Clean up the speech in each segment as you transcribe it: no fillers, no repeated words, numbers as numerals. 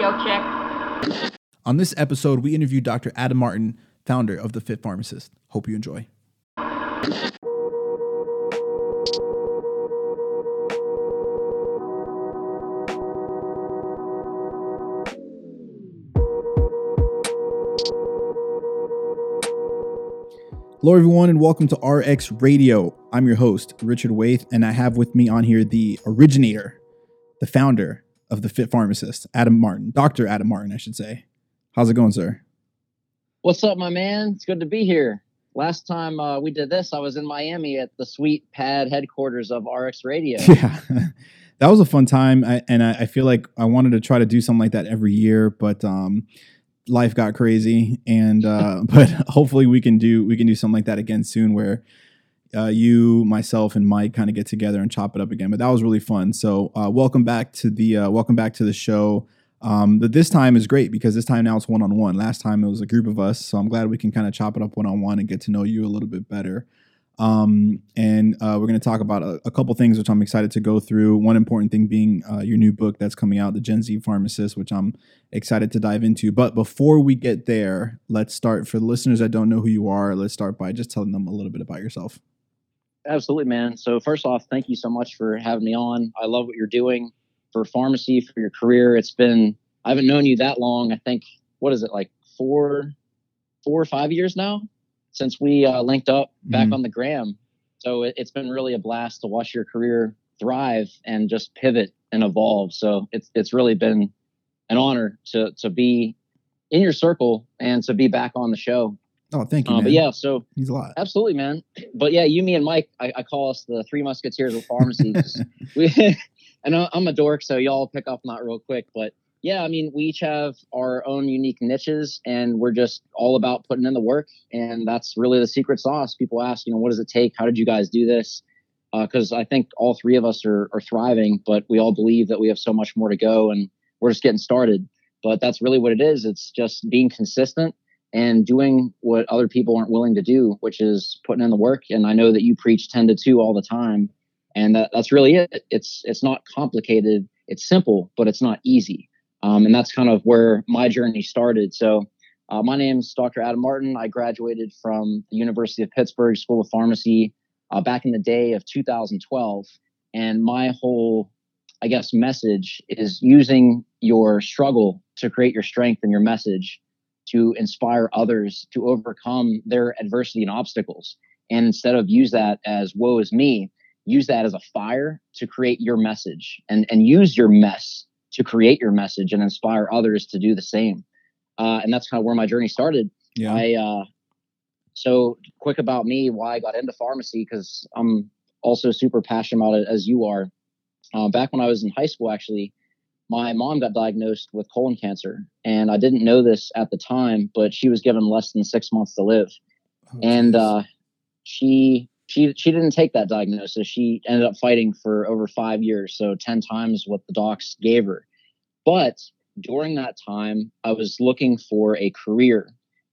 Radio check. On this episode, we interview Dr. Adam Martin, founder of The Fit Pharmacist. Hope you enjoy. Hello, everyone, and welcome to RX Radio. I'm your host, Richard Waith, and I have with me on here the originator, the founder of The Fit Pharmacist, Adam Martin, Dr. Adam Martin, I should say. How's it going, sir? What's up, my man? It's good to be here. Last time we did this, I was in Miami at the sweet pad headquarters of RX Radio. Yeah, that was a fun time, I feel like I wanted to try to do something like that every year, but life got crazy, and but hopefully we can do something like that again soon, where you, myself, and Mike kind of get together and chop it up again. But that was really fun. So welcome back to the show. But this time is great because this time now it's one-on-one. Last time it was a group of us, so I'm glad we can kind of chop it up one-on-one and get to know you a little bit better. And we're going to talk about a couple things which I'm excited to go through. One important thing being your new book that's coming out, The Gen Z Pharmacist, which I'm excited to dive into. But before we get there, let's start, for the listeners that don't know who you are, let's start by just telling them a little bit about yourself. Absolutely, man. So first off, thank you so much for having me on. I love what you're doing for pharmacy, for your career. It's been, I haven't known you that long. I think, what is it, like four or 5 years now? Since we linked up back on the gram. So it's been really a blast to watch your career thrive and just pivot and evolve. So it's really been an honor to be in your circle and to be back on the show. Oh, thank you, man. But yeah, so he's a lot. Absolutely, man. But yeah, you, me, and Mike, I call us the Three Musketeers of Pharmacy. And I'm a dork, so y'all pick up not real quick, but yeah, I mean, we each have our own unique niches, and we're just all about putting in the work, and that's really the secret sauce. People ask, what does it take? How did you guys do this? Because I think all three of us are thriving, but we all believe that we have so much more to go, and we're just getting started. But that's really what it is. It's just being consistent and doing what other people aren't willing to do, which is putting in the work. And I know that you preach 10 to 2 all the time, and that's really it. It's not complicated. It's simple, but it's not easy. And that's kind of where my journey started. So my name's Dr. Adam Martin. I graduated from the University of Pittsburgh School of Pharmacy back in the day of 2012. And my whole, I guess, message is using your struggle to create your strength and your message to inspire others to overcome their adversity and obstacles. And instead of use that as woe is me, use that as a fire to create your message and use your mess to create your message and inspire others to do the same. And that's kind of where my journey started. Yeah. So quick about me, why I got into pharmacy, because I'm also super passionate about it as you are. Back when I was in high school, actually, my mom got diagnosed with colon cancer, and I didn't know this at the time, but she was given less than 6 months to live. Oh, and she didn't take that diagnosis. She ended up fighting for over 5 years, so 10 times what the docs gave her. But during that time, I was looking for a career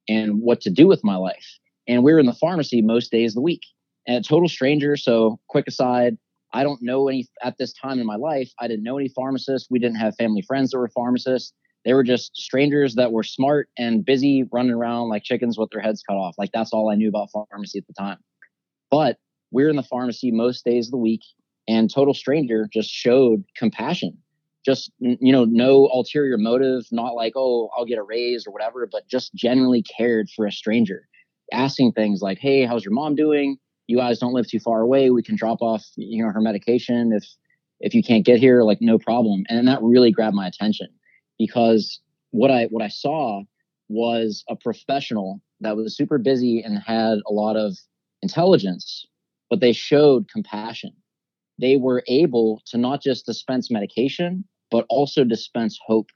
and what to do with my life. And we were in the pharmacy most days of the week. And a total stranger, so quick aside, I don't know any at this time in my life. I didn't know any pharmacists. We didn't have family friends that were pharmacists. They were just strangers that were smart and busy running around like chickens with their heads cut off. Like, that's all I knew about pharmacy at the time. But we're in the pharmacy most days of the week, and total stranger just showed compassion, just, no ulterior motive, not like, oh, I'll get a raise or whatever, but just generally cared for a stranger, asking things like, hey, how's your mom doing? You guys don't live too far away. We can drop off, her medication. If you can't get here, like, no problem. And that really grabbed my attention, because what I saw was a professional that was super busy and had a lot of intelligence, but they showed compassion. They were able to not just dispense medication, but also dispense hope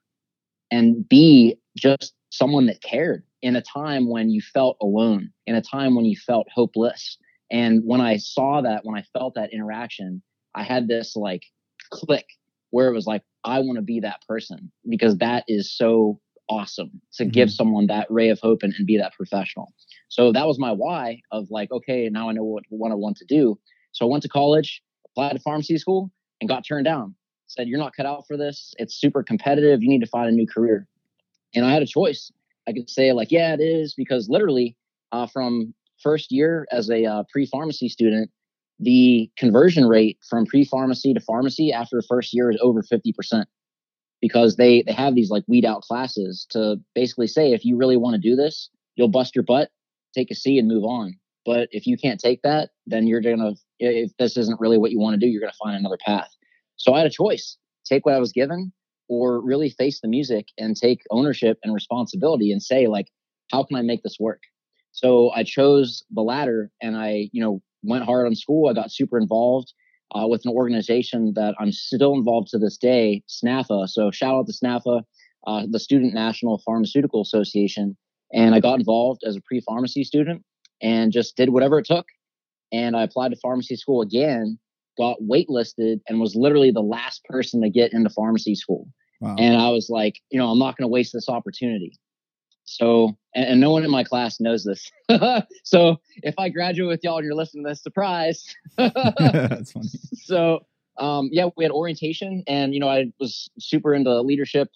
and be just someone that cared in a time when you felt alone, in a time when you felt hopeless. And when I saw that, when I felt that interaction, I had this like click where it was like, I want to be that person, because that is so awesome to give someone that ray of hope and be that professional. So that was my why of like, okay, now I know what I want to do. So I went to college, applied to pharmacy school, and got turned down. said, you're not cut out for this. It's super competitive. You need to find a new career. And I had a choice. I could say like, yeah, it is, because literally from first year as a pre-pharmacy student, the conversion rate from pre-pharmacy to pharmacy after the first year is over 50%, because they have these like weed out classes to basically say, if you really want to do this, you'll bust your butt, take a C and move on. But if you can't take that, then you're going to, if this isn't really what you want to do, you're going to find another path. So I had a choice, take what I was given or really face the music and take ownership and responsibility and say like, how can I make this work? So I chose the latter, and I, went hard on school. I got super involved with an organization that I'm still involved to this day, SNPhA. So shout out to SNPhA, the Student National Pharmaceutical Association. And I got involved as a pre-pharmacy student and just did whatever it took. And I applied to pharmacy school again, got waitlisted, and was literally the last person to get into pharmacy school. Wow. And I was like, I'm not going to waste this opportunity. So, and no one in my class knows this. So if I graduate with y'all and you're listening to this, surprise. That's funny. So, yeah, we had orientation, and, I was super into leadership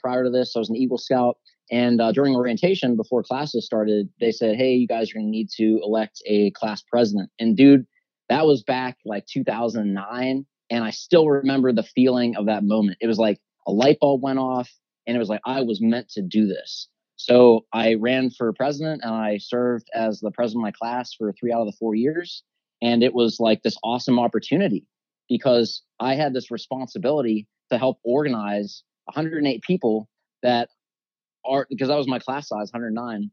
prior to this. I was an Eagle Scout. And during orientation, before classes started, they said, hey, you guys are going to need to elect a class president. And dude, that was back like 2009. And I still remember the feeling of that moment. It was like a light bulb went off, and it was like, I was meant to do this. So I ran for president, and I served as the president of my class for 3 out of the 4 years. And it was like this awesome opportunity, because I had this responsibility to help organize 108 people that are, because that was my class size, 109,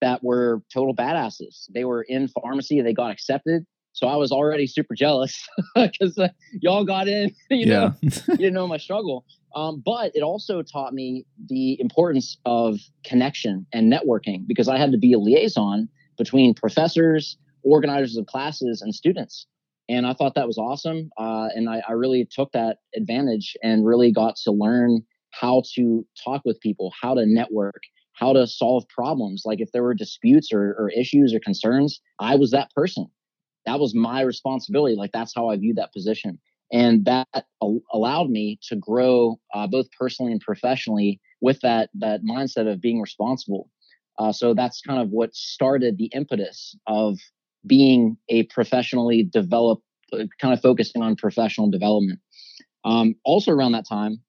that were total badasses. They were in pharmacy, they got accepted. So I was already super jealous because y'all got in, you didn't know my struggle. But it also taught me the importance of connection and networking, because I had to be a liaison between professors, organizers of classes, and students. And I thought that was awesome. And I really took that advantage and really got to learn how to talk with people, how to network, how to solve problems. Like if there were disputes or issues or concerns, I was that person. That was my responsibility. Like that's how I viewed that position. And that allowed me to grow both personally and professionally with that mindset of being responsible. So that's kind of what started the impetus of being a professionally developed, kind of focusing on professional development. Also around that time,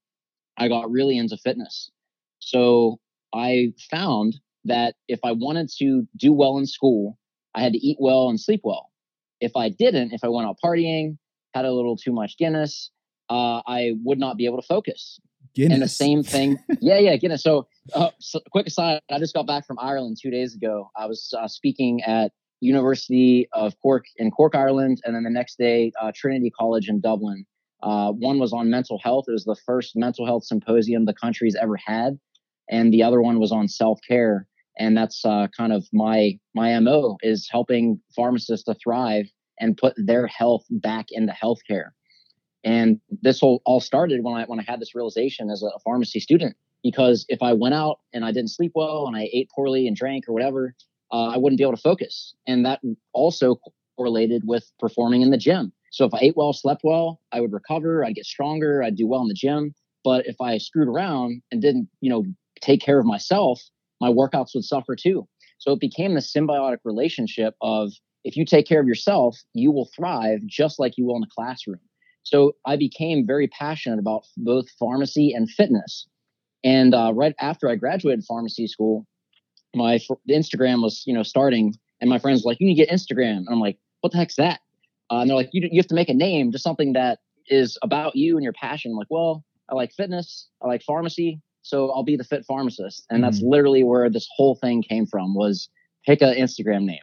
I got really into fitness. So I found that if I wanted to do well in school, I had to eat well and sleep well. If I didn't, if I went out partying, had a little too much Guinness, I would not be able to focus. Guinness. And the same thing. Yeah, Guinness. So quick aside, I just got back from Ireland 2 days ago. I was speaking at University of Cork in Cork, Ireland, and then the next day, Trinity College in Dublin. One was on mental health. It was the first mental health symposium the country's ever had. And the other one was on self-care. And that's kind of my MO, is helping pharmacists to thrive and put their health back into healthcare. And this all started when I had this realization as a pharmacy student, because if I went out and I didn't sleep well and I ate poorly and drank or whatever, I wouldn't be able to focus. And that also correlated with performing in the gym. So if I ate well, slept well, I would recover, I'd get stronger, I'd do well in the gym. But if I screwed around and didn't, take care of myself, my workouts would suffer too. So it became this symbiotic relationship of, if you take care of yourself, you will thrive just like you will in the classroom. So I became very passionate about both pharmacy and fitness. And right after I graduated pharmacy school, my Instagram was, starting, and my friends were like, you need to get Instagram. And I'm like, what the heck's that? And they're like, you have to make a name, just something that is about you and your passion. I'm like, well, I like fitness, I like pharmacy, so I'll be the Fit Pharmacist. And that's literally where this whole thing came from, was pick an Instagram name.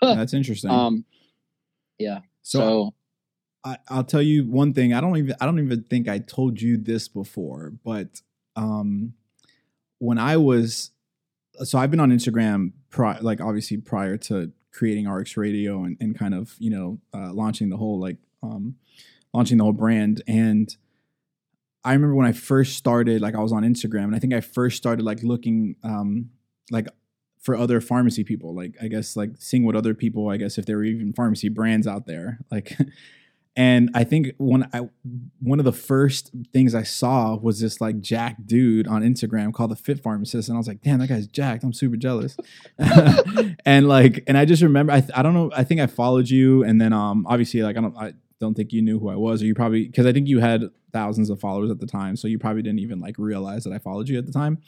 That's interesting. Yeah. So I'll tell you one thing. I don't even think I told you this before, but I've been on Instagram obviously prior to creating RX Radio and kind of, launching the whole, launching the whole brand. And I remember when I first started, I was on Instagram, and I think I first started looking for other pharmacy people, seeing what other people, if there were even pharmacy brands out there, And I think one of the first things I saw was this like jacked dude on Instagram called The Fit Pharmacist. And I was like, damn, that guy's jacked. I'm super jealous. and I just remember, I don't know. I think I followed you. And then obviously, like, I don't think you knew who I was, or you probably, because I think you had thousands of followers at the time. So you probably didn't even like realize that I followed you at the time.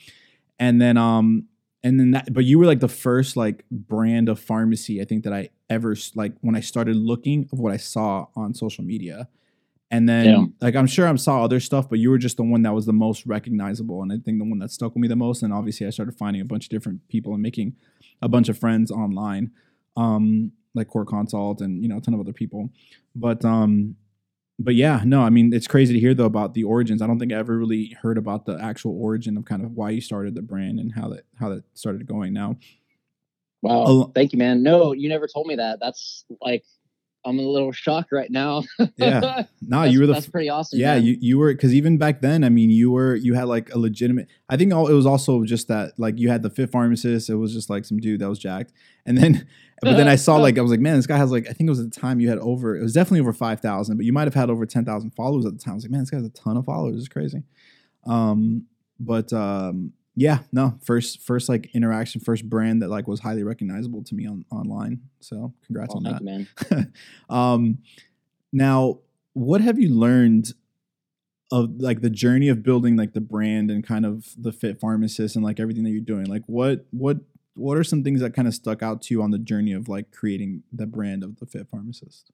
But you were like the first like brand of pharmacy, I think, that I ever like when I started looking of what I saw on social media. And then like, I'm sure I saw other stuff, but you were just the one that was the most recognizable. And I think the one that stuck with me the most. And obviously I started finding a bunch of different people and making a bunch of friends online, like Core Consult and, you know, a ton of other people. But yeah, no, I mean, it's crazy to hear though about the origins. I don't think I ever really heard about the actual origin of kind of why you started the brand and how that started going now. Wow. Thank you, man. No, you never told me that. That's like, I'm in a little shock right now. Yeah. No, you were that's pretty awesome. Yeah. Man. You were, cause even back then, I mean, you had like a legitimate, I think it was also just that like you had the Fit Pharmacist. It was just like some dude that was jacked. And then, but then I saw like, I was like, man, this guy has like, I think it was at the time you had it was definitely over 5,000, but you might've had over 10,000 followers at the time. I was like, man, this guy's a ton of followers. It's crazy. Yeah, no, first like interaction, first brand that like was highly recognizable to me online. So congrats on that. Thank you, man. Now, what have you learned of like the journey of building like the brand and kind of the Fit Pharmacist and like everything that you're doing? Like what are some things that kind of stuck out to you on the journey of like creating the brand of the Fit Pharmacist?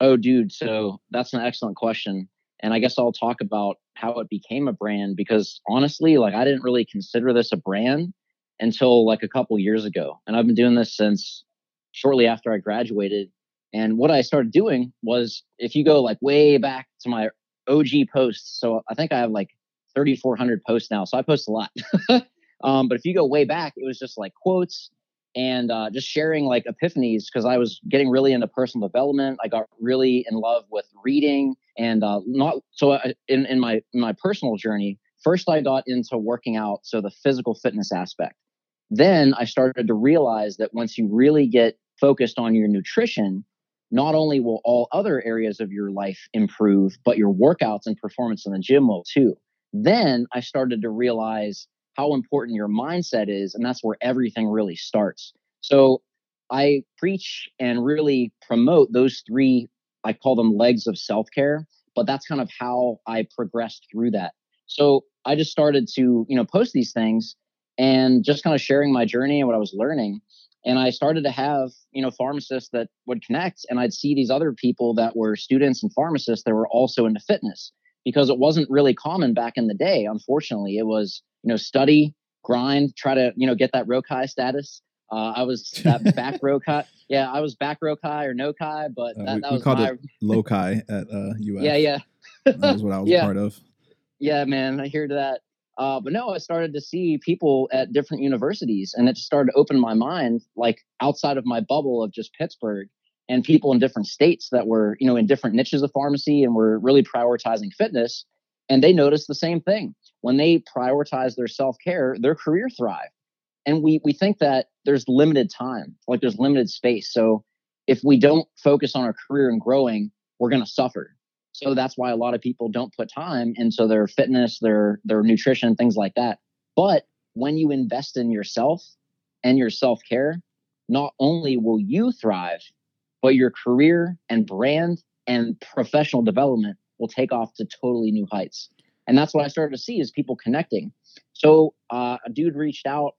Oh, dude. So that's an excellent question. And I guess I'll talk about how it became a brand, because honestly, like I didn't really consider this a brand until like a couple years ago. And I've been doing this since shortly after I graduated. And what I started doing was, if you go like way back to my OG posts, so I think I have like 3,400 posts now. So I post a lot. But if you go way back, it was just like quotes and just sharing like epiphanies, because I was getting really into personal development. I got really in love with reading and in my personal journey. First, I got into working out, so the physical fitness aspect. Then I started to realize that once you really get focused on your nutrition, not only will all other areas of your life improve, but your workouts and performance in the gym will too. Then I started to realize how important your mindset is, and that's where everything really starts. So I preach and really promote those three, I call them legs of self-care, but that's kind of how I progressed through that. So I just started to, you know, post these things and just kind of sharing my journey and what I was learning. And I started to have, you know, pharmacists that would connect, and I'd see these other people that were students and pharmacists that were also into fitness, because it wasn't really common back in the day. Unfortunately, it was, you know, study, grind, try to, you know, get that Rokai status. I was that back Rokai. Yeah, I was back Rokai or no Kai, but that was called it low Kai at UF. Yeah. That was what I was part of. Yeah, man, I hear that. But no, I started to see people at different universities, and it just started to open my mind, like outside of my bubble of just Pittsburgh, and people in different states that were, you know, in different niches of pharmacy and were really prioritizing fitness. And they noticed the same thing. When they prioritize their self-care, their career thrived. And we think that there's limited time, like there's limited space. So if we don't focus on our career and growing, we're going to suffer. So that's why a lot of people don't put time into their fitness, their nutrition, things like that. But when you invest in yourself and your self-care, not only will you thrive, but your career and brand and professional development will take off to totally new heights. And that's what I started to see, is people connecting. So a dude reached out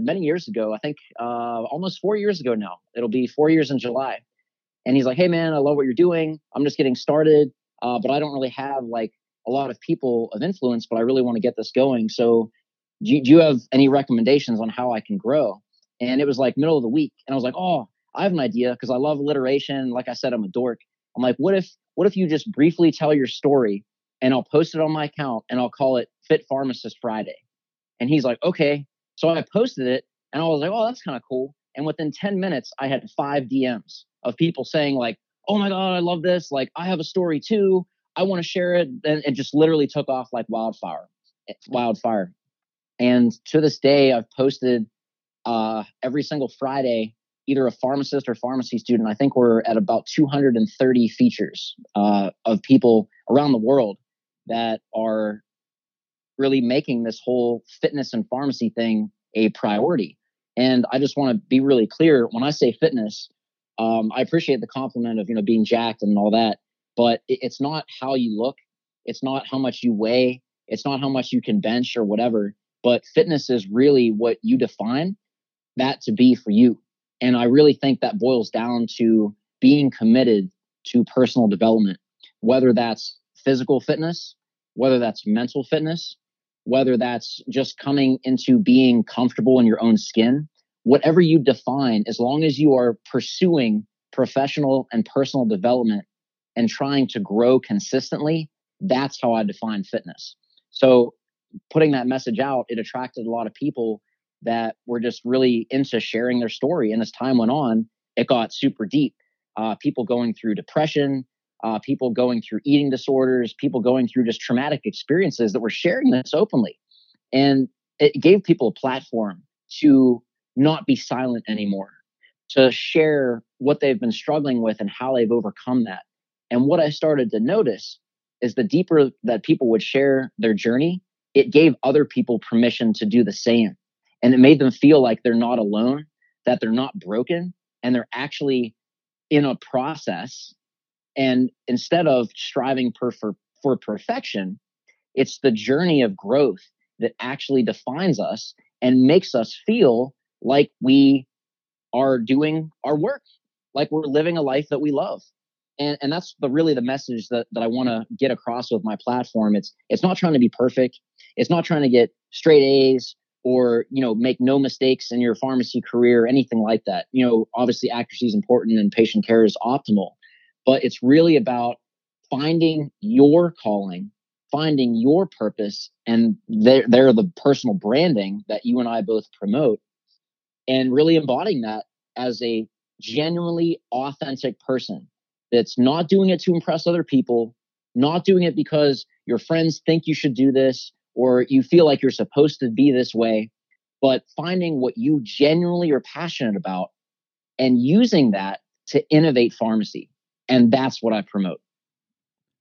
many years ago, I think almost 4 years ago now. It'll be 4 years in July. And he's like, hey, man, I love what you're doing. I'm just getting started, but I don't really have like a lot of people of influence, but I really want to get this going. So do you have any recommendations on how I can grow? And it was like middle of the week. And I was like, oh, I have an idea, because I love alliteration. Like I said, I'm a dork. I'm like, what if you just briefly tell your story, and I'll post it on my account, and I'll call it Fit Pharmacist Friday. And he's like, okay. So I posted it, and I was like, oh, that's kind of cool. And within 10 minutes, I had 5 DMs of people saying like, oh my God, I love this. Like, I have a story too. I want to share it. And it just literally took off like wildfire. And to this day, I've posted every single Friday either a pharmacist or pharmacy student, I think we're at about 230 features of people around the world that are really making this whole fitness and pharmacy thing a priority. And I just want to be really clear. When I say fitness, I appreciate the compliment of, being jacked and all that, but it's not how you look. It's not how much you weigh. It's not how much you can bench or whatever, but fitness is really what you define that to be for you. And I really think that boils down to being committed to personal development, whether that's physical fitness, whether that's mental fitness, whether that's just coming into being comfortable in your own skin, whatever you define, as long as you are pursuing professional and personal development and trying to grow consistently, that's how I define fitness. So putting that message out, it attracted a lot of people that were just really into sharing their story. And as time went on, it got super deep. People going through depression, people going through eating disorders, people going through just traumatic experiences that were sharing this openly. And it gave people a platform to not be silent anymore, to share what they've been struggling with and how they've overcome that. And what I started to notice is the deeper that people would share their journey, it gave other people permission to do the same. And it made them feel like they're not alone, that they're not broken, and they're actually in a process. And instead of striving for perfection, it's the journey of growth that actually defines us and makes us feel like we are doing our work, like we're living a life that we love. And that's really the message that I want to get across with my platform. It's not trying to be perfect. It's not trying to get straight A's, or, make no mistakes in your pharmacy career, anything like that. Obviously accuracy is important and patient care is optimal, but it's really about finding your calling, finding your purpose, and they're the personal branding that you and I both promote, and really embodying that as a genuinely authentic person that's not doing it to impress other people, not doing it because your friends think you should do this, or you feel like you're supposed to be this way, but finding what you genuinely are passionate about and using that to innovate pharmacy. And that's what I promote.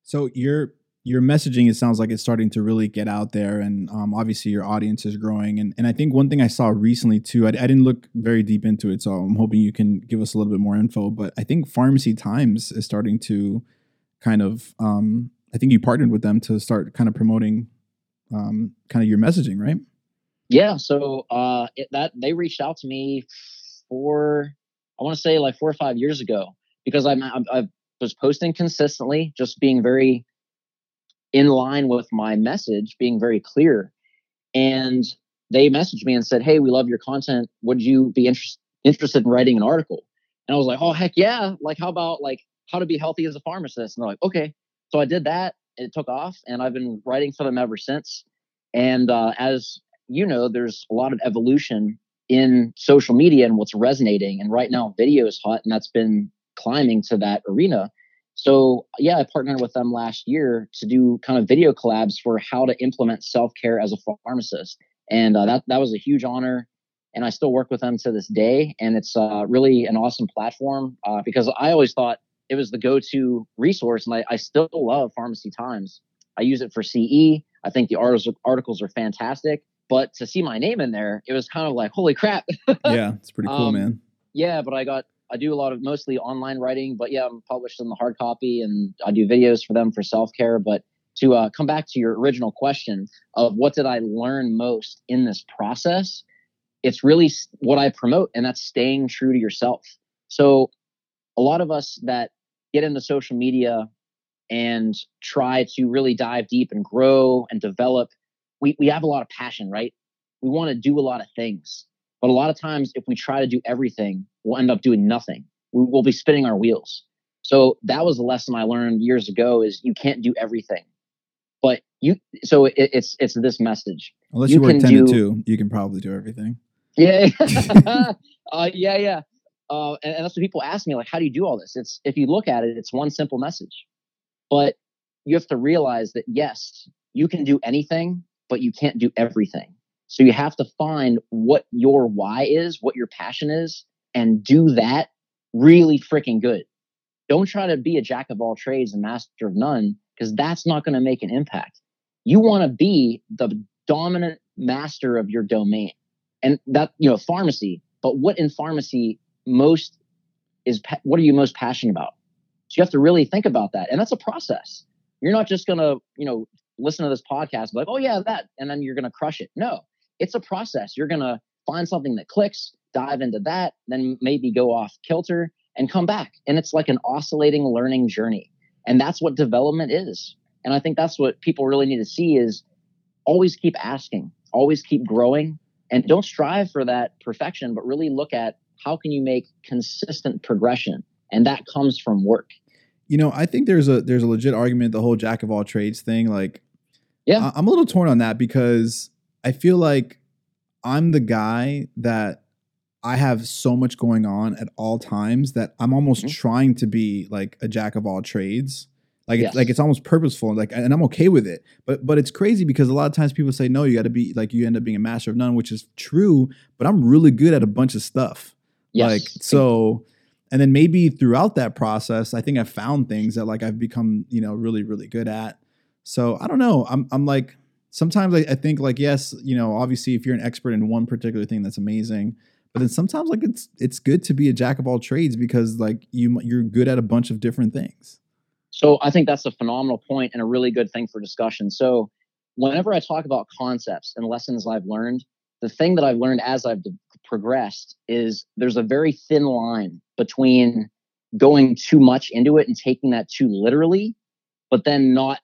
So your messaging, it sounds like it's starting to really get out there, and obviously your audience is growing. And I think one thing I saw recently too, I didn't look very deep into it, so I'm hoping you can give us a little bit more info, but I think Pharmacy Times is starting to kind of, I think you partnered with them to start kind of promoting kind of your messaging, right? Yeah. So they reached out to me 4 or 5 years ago, because I was posting consistently, just being very in line with my message, being very clear. And they messaged me and said, "Hey, we love your content. Would you be interested in writing an article?" And I was like, "Oh, heck yeah. Like, how about how to be healthy as a pharmacist?" And they're like, "Okay." So I did that. It took off, and I've been writing for them ever since. And as you know, there's a lot of evolution in social media and what's resonating. And right now, video is hot, and that's been climbing to that arena. So yeah, I partnered with them last year to do kind of video collabs for how to implement self-care as a pharmacist. And that was a huge honor. And I still work with them to this day. And it's really an awesome platform because I always thought it was the go-to resource, and I still love Pharmacy Times. I use it for CE. I think the articles are fantastic, but to see my name in there, it was kind of like, holy crap. Yeah, it's pretty cool, man. Yeah, but I do a lot of mostly online writing, but yeah, I'm published in the hard copy, and I do videos for them for self-care. But to come back to your original question of what did I learn most in this process, it's really what I promote, and that's staying true to yourself. So a lot of us that get into social media and try to really dive deep and grow and develop, we have a lot of passion, right? We want to do a lot of things. But a lot of times, if we try to do everything, we'll end up doing nothing. We'll be spinning our wheels. So that was a lesson I learned years ago, is you can't do everything. But it's this message. Unless you were 10 to 2, you can probably do everything. Yeah. Yeah. And that's what people ask me, like, how do you do all this? If you look at it, it's one simple message. But you have to realize that, yes, you can do anything, but you can't do everything. So you have to find what your why is, what your passion is, and do that really freaking good. Don't try to be a jack of all trades and master of none, because that's not going to make an impact. You want to be the dominant master of your domain, and that, you know, pharmacy. But what in pharmacy most is, what are you most passionate about? So you have to really think about that. And that's a process. You're not just going to, you know, listen to this podcast, like, oh yeah, that, and then you're going to crush it. No, it's a process. You're going to find something that clicks, dive into that, then maybe go off kilter and come back. And it's like an oscillating learning journey. And that's what development is. And I think that's what people really need to see is always keep asking, always keep growing, and don't strive for that perfection, but really look at how can you make consistent progression? And that comes from work. You know, I think there's a legit argument, the whole jack of all trades thing. Like, yeah, I'm a little torn on that because I feel like I'm the guy that I have so much going on at all times that I'm almost trying to be like a jack of all trades. Like, yes. It's almost purposeful, like, and I'm okay with it, but it's crazy because a lot of times people say, no, you got to be like, you end up being a master of none, which is true, but I'm really good at a bunch of stuff. Yes. Like, so, and then maybe throughout that process, I think I've found things that like I've become, you know, really, really good at. So I don't know. I'm like, sometimes I think like, yes, you know, obviously if you're an expert in one particular thing, that's amazing. But then sometimes like it's good to be a jack of all trades because like you're good at a bunch of different things. So I think that's a phenomenal point and a really good thing for discussion. So whenever I talk about concepts and lessons I've learned, the thing that I've learned as I've progressed is there's a very thin line between going too much into it and taking that too literally, but then not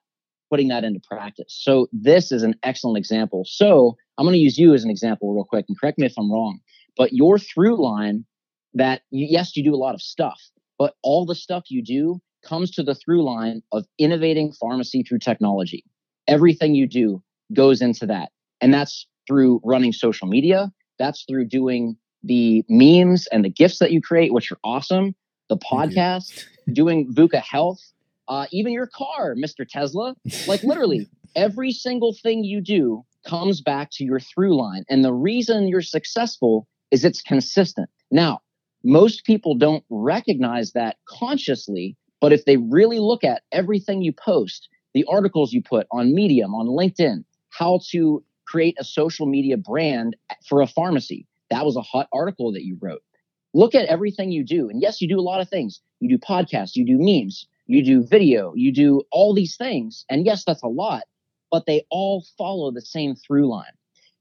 putting that into practice. So this is an excellent example. So I'm going to use you as an example real quick, and correct me if I'm wrong, but your through line that, yes, you do a lot of stuff, but all the stuff you do comes to the through line of innovating pharmacy through technology. Everything you do goes into that. And that's through running social media. That's through doing the memes and the gifts that you create, which are awesome. The podcast, doing VUCA Health, even your car, Mr. Tesla. Like literally every single thing you do comes back to your through line. And the reason you're successful is it's consistent. Now, most people don't recognize that consciously. But if they really look at everything you post, the articles you put on Medium, on LinkedIn, how to create a social media brand for a pharmacy. That was a hot article that you wrote. Look at everything you do. And yes, you do a lot of things. You do podcasts, you do memes, you do video, you do all these things. And yes, that's a lot, but they all follow the same through line.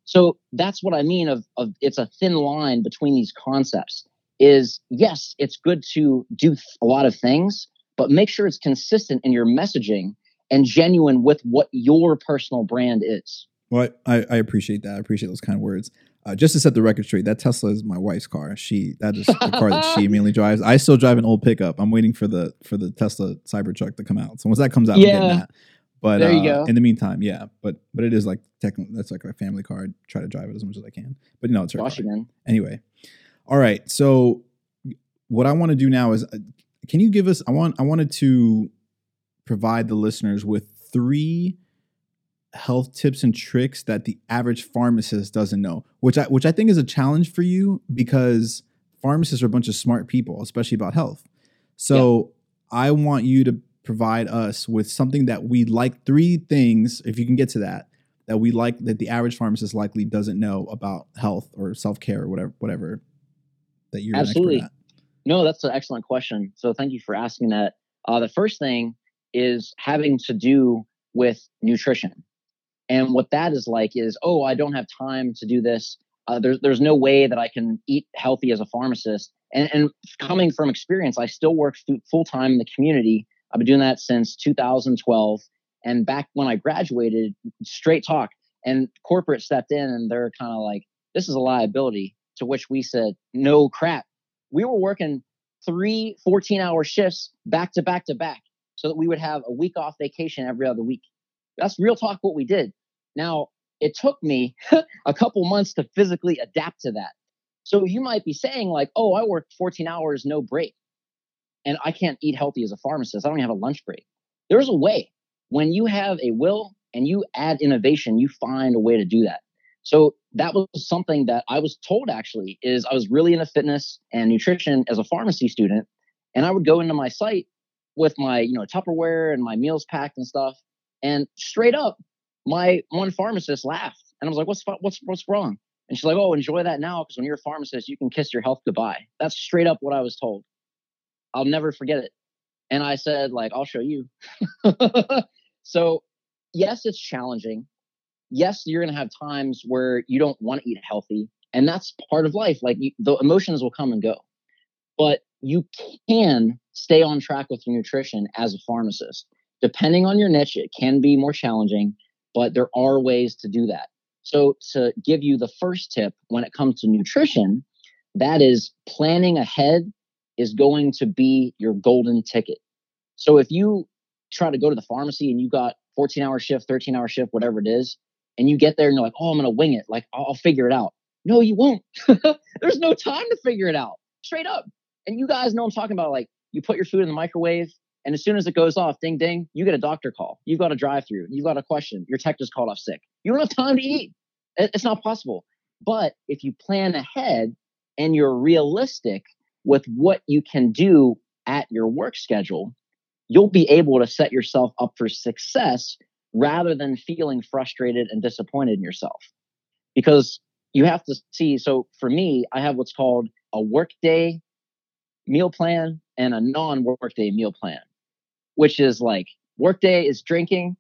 So that's what I mean of it's a thin line between these concepts is, yes, it's good to do a lot of things, but make sure it's consistent in your messaging and genuine with what your personal brand is. Well, I appreciate that. I appreciate those kind of words. Just to set the record straight, that Tesla is my wife's car. That is the car that she mainly drives. I still drive an old pickup. I'm waiting for the Tesla Cybertruck to come out. So once that comes out, I'm getting that. But there you go. In the meantime, yeah. But it is like technically that's like a family car. I try to drive it as much as I can. But no, it's her car. Anyway. All right. So what I want to do now is can you give us, I wanted to provide the listeners with 3 health tips and tricks that the average pharmacist doesn't know, which I think is a challenge for you because pharmacists are a bunch of smart people, especially about health. So yeah. I want you to provide us with something that we like, 3 things, if you can get to that we like, that the average pharmacist likely doesn't know about health or self-care or whatever that you're absolutely. An expert at. No, that's an excellent question. So thank you for asking that. The first thing is having to do with nutrition. And what that is like is, oh, I don't have time to do this. There's no way that I can eat healthy as a pharmacist. And coming from experience, I still work full-time in the community. I've been doing that since 2012. And back when I graduated, straight talk, and corporate stepped in and they're kind of like, this is a liability, to which we said, no crap. We were working 3 14-hour shifts back to back to back so that we would have a week off vacation every other week. That's real talk what we did. Now, it took me a couple months to physically adapt to that. So you might be saying like, oh, I worked 14 hours, no break, and I can't eat healthy as a pharmacist. I don't even have a lunch break. There's a way. When you have a will and you add innovation, you find a way to do that. So that was something that I was told, actually, is I was really into fitness and nutrition as a pharmacy student. And I would go into my site with my, Tupperware and my meals packed and stuff. And straight up, my one pharmacist laughed. And I was like, what's wrong? And she's like, oh, enjoy that now, because when you're a pharmacist, you can kiss your health goodbye. That's straight up what I was told. I'll never forget it. And I said, like, I'll show you. So yes, it's challenging. Yes, you're going to have times where you don't want to eat healthy. And that's part of life. Like, the emotions will come and go. But you can stay on track with your nutrition as a pharmacist. Depending on your niche, it can be more challenging, but there are ways to do that. So to give you the first tip when it comes to nutrition, that is, planning ahead is going to be your golden ticket. So if you try to go to the pharmacy and you got 14-hour shift, 13-hour shift, whatever it is, and you get there and you're like, oh, I'm going to wing it. Like, I'll figure it out. No, you won't. There's no time to figure it out. Straight up. And you guys know I'm talking about, like, you put your food in the microwave, and as soon as it goes off, ding, ding, you get a doctor call. You've got a drive-through. You've got a question. Your tech just called off sick. You don't have time to eat. It's not possible. But if you plan ahead and you're realistic with what you can do at your work schedule, you'll be able to set yourself up for success rather than feeling frustrated and disappointed in yourself. Because you have to see, so for me, I have what's called a workday meal plan and a non-workday meal plan, which is like, workday is drinking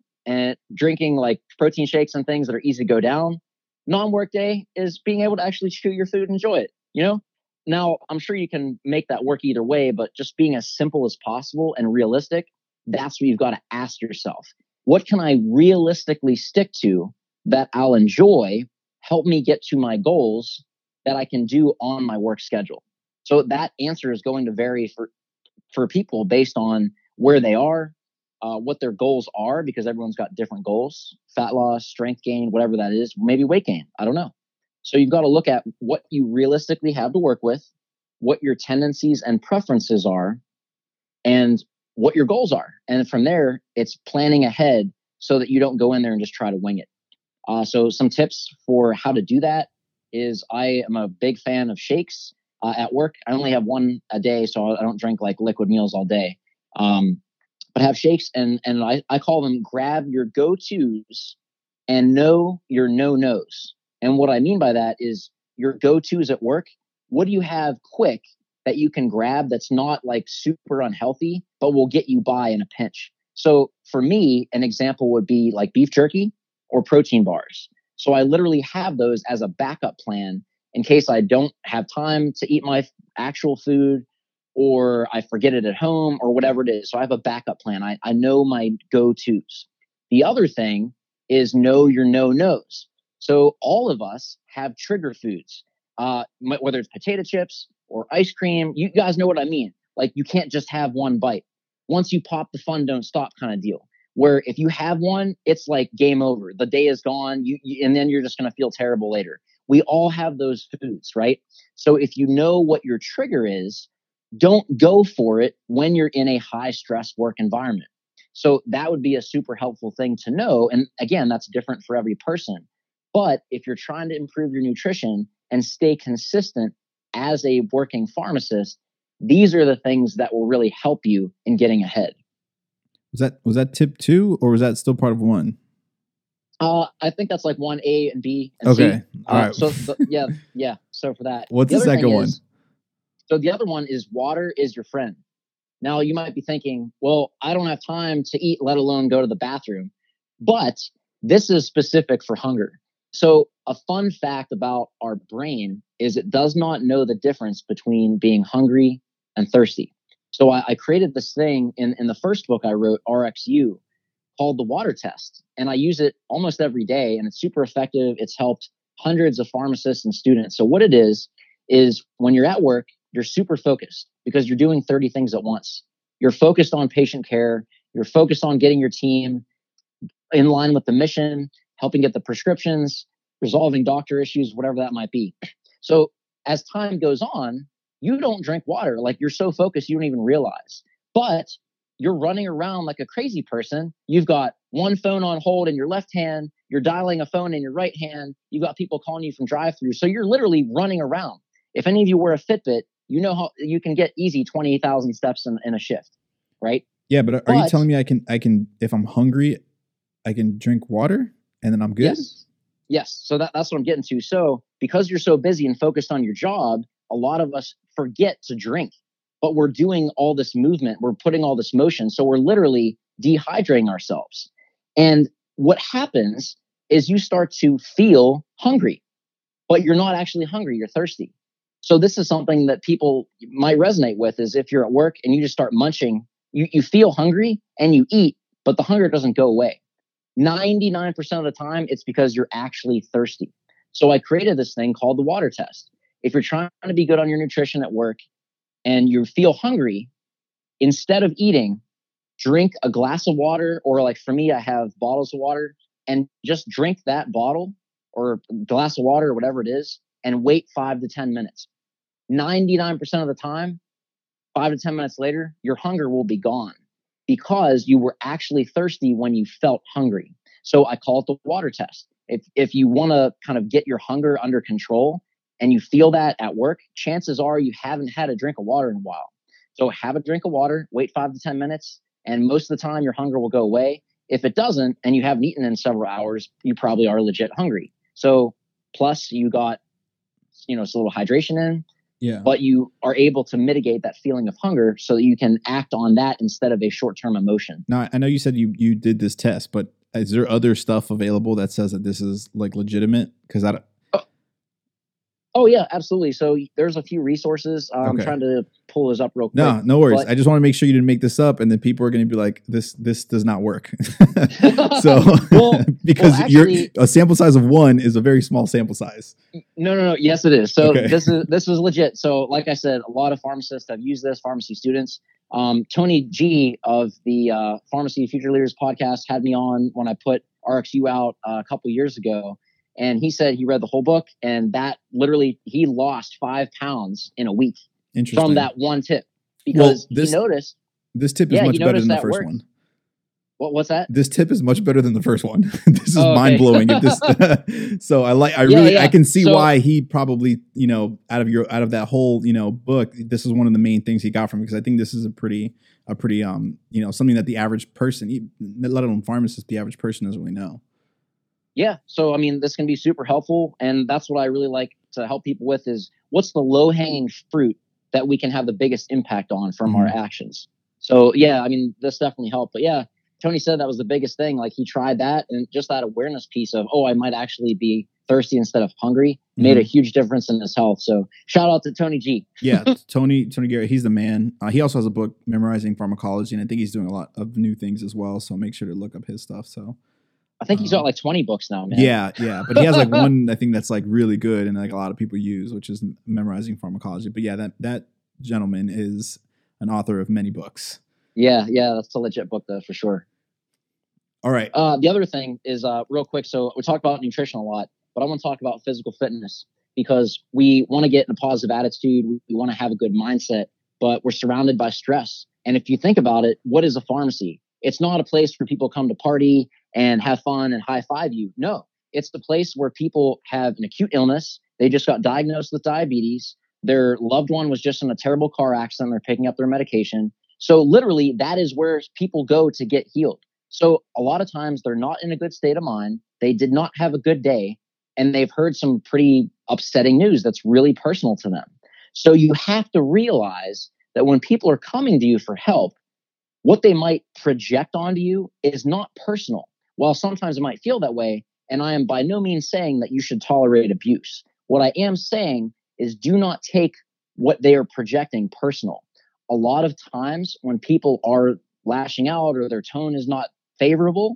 like protein shakes and things that are easy to go down. Non-workday is being able to actually chew your food and enjoy it, Now, I'm sure you can make that work either way, but just being as simple as possible and realistic, that's what you've got to ask yourself. What can I realistically stick to that I'll enjoy, help me get to my goals that I can do on my work schedule? So that answer is going to vary for people based on where they are, what their goals are, because everyone's got different goals, fat loss, strength gain, whatever that is, maybe weight gain, I don't know. So you've got to look at what you realistically have to work with, what your tendencies and preferences are, and what your goals are. And from there, it's planning ahead so that you don't go in there and just try to wing it. So some tips for how to do that is, I am a big fan of shakes at work. I only have one a day, so I don't drink like liquid meals all day. But have shakes, and I call them grab your go-tos and know your no-nos. And what I mean by that is, your go-tos at work, what do you have quick that you can grab that's not like super unhealthy, but will get you by in a pinch? So for me, an example would be like beef jerky or protein bars. So I literally have those as a backup plan in case I don't have time to eat my actual food, or I forget it at home, or whatever it is. So I have a backup plan. I know my go-tos. The other thing is, know your no-nos. So all of us have trigger foods, whether it's potato chips or ice cream. You guys know what I mean. Like, you can't just have one bite. Once you pop the fun, don't stop kind of deal, where if you have one, it's like game over. The day is gone, and then you're just going to feel terrible later. We all have those foods, right? So if you know what your trigger is, don't go for it when you're in a high-stress work environment. So that would be a super helpful thing to know. And again, that's different for every person. But if you're trying to improve your nutrition and stay consistent as a working pharmacist, these are the things that will really help you in getting ahead. Was that tip 2, or was that still part of 1? I think that's like 1A and B and C. Okay, all right. So yeah. So for that, what's the second one? So the other one is, water is your friend. Now you might be thinking, well, I don't have time to eat, let alone go to the bathroom. But this is specific for hunger. So a fun fact about our brain is, it does not know the difference between being hungry and thirsty. So I created this thing in the first book I wrote, RxU, called the water test. And I use it almost every day, and it's super effective. It's helped hundreds of pharmacists and students. So what it is when you're at work, you're super focused because you're doing 30 things at once. You're focused on patient care. You're focused on getting your team in line with the mission, helping get the prescriptions, resolving doctor issues, whatever that might be. So as time goes on, you don't drink water. Like, you're so focused, you don't even realize. But you're running around like a crazy person. You've got one phone on hold in your left hand. You're dialing a phone in your right hand. You've got people calling you from drive-thru. So you're literally running around. If any of you wear a Fitbit, you know how you can get easy 20,000 steps in a shift, right? Yeah, but you telling me I can if I'm hungry, I can drink water and then I'm good? Yes. So that's what I'm getting to. So because you're so busy and focused on your job, a lot of us forget to drink. But we're doing all this movement. We're putting all this motion. So we're literally dehydrating ourselves. And what happens is you start to feel hungry, but you're not actually hungry. You're thirsty. So this is something that people might resonate with is if you're at work and you just start munching, you feel hungry and you eat, but the hunger doesn't go away. 99% of the time, it's because you're actually thirsty. So I created this thing called the water test. If you're trying to be good on your nutrition at work, and you feel hungry, instead of eating, drink a glass of water, or like for me, I have bottles of water, and just drink that bottle or glass of water or whatever it is, and wait 5 to 10 minutes. 99% of the time, 5 to 10 minutes later, your hunger will be gone because you were actually thirsty when you felt hungry. So I call it the water test. If you want to kind of get your hunger under control, and you feel that at work, chances are you haven't had a drink of water in a while. So have a drink of water, wait 5 to 10 minutes, and most of the time your hunger will go away. If it doesn't, and you haven't eaten in several hours, you probably are legit hungry. So plus you got, it's a little hydration in, but you are able to mitigate that feeling of hunger so that you can act on that instead of a short-term emotion. Now, I know you said you did this test, but is there other stuff available that says that this is like legitimate? Because I don't. Oh, yeah, absolutely. So there's a few resources. I'm trying to pull this up real quick. No worries. I just want to make sure you didn't make this up. And then people are going to be like, this does not work. So because a sample size of one is a very small sample size. No. Yes, it is. So this is legit. So like I said, a lot of pharmacists have used this, pharmacy students. Tony G of the Pharmacy Future Leaders podcast had me on when I put RxU out a couple years ago. And he said he read the whole book, and that literally he lost 5 pounds in a week from that one tip because he noticed this tip is much better than the first one. What's that? This tip is much better than the first one. This is mind blowing. So I can see why he probably, out of that whole, book, this is one of the main things he got from it, because I think this is a pretty, something that the average person, let alone pharmacist, the average person doesn't really know. Yeah. So, this can be super helpful. And that's what I really like to help people with is what's the low hanging fruit that we can have the biggest impact on from our actions. So, this definitely helped. But yeah, Tony said that was the biggest thing. Like he tried that, and just that awareness piece of, I might actually be thirsty instead of hungry made a huge difference in his health. So shout out to Tony G. Yeah. Tony Garrett. He's the man. He also has a book, Memorizing Pharmacology. And I think he's doing a lot of new things as well. So make sure to look up his stuff. So. I think he's got like 20 books now, man. Yeah. But he has like one, I think that's like really good and like a lot of people use, which is Memorizing Pharmacology. But yeah, that gentleman is an author of many books. Yeah. That's a legit book though, for sure. All right. The other thing is real quick. So we talk about nutrition a lot, but I want to talk about physical fitness because we want to get in a positive attitude. We want to have a good mindset, but we're surrounded by stress. And if you think about it, what is a pharmacy? It's not a place where people come to party and have fun and high five you. No, it's the place where people have an acute illness. They just got diagnosed with diabetes. Their loved one was just in a terrible car accident. They're picking up their medication. So literally that is where people go to get healed. So a lot of times they're not in a good state of mind. They did not have a good day, and they've heard some pretty upsetting news that's really personal to them. So you have to realize that when people are coming to you for help, what they might project onto you is not personal. While sometimes it might feel that way, and I am by no means saying that you should tolerate abuse. What I am saying is do not take what they are projecting personal. A lot of times when people are lashing out or their tone is not favorable,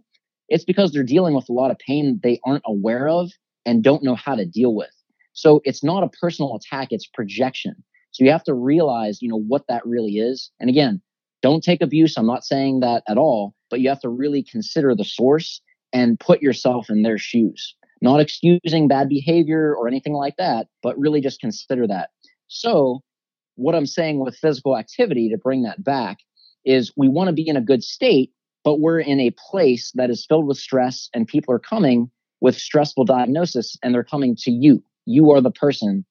it's because they're dealing with a lot of pain they aren't aware of and don't know how to deal with. So it's not a personal attack, it's projection. So you have to realize, what that really is. And again, don't take abuse. I'm not saying that at all, but you have to really consider the source and put yourself in their shoes. Not excusing bad behavior or anything like that, but really just consider that. So what I'm saying with physical activity, to bring that back, is we want to be in a good state, but we're in a place that is filled with stress, and people are coming with stressful diagnosis, and they're coming to you. You are the person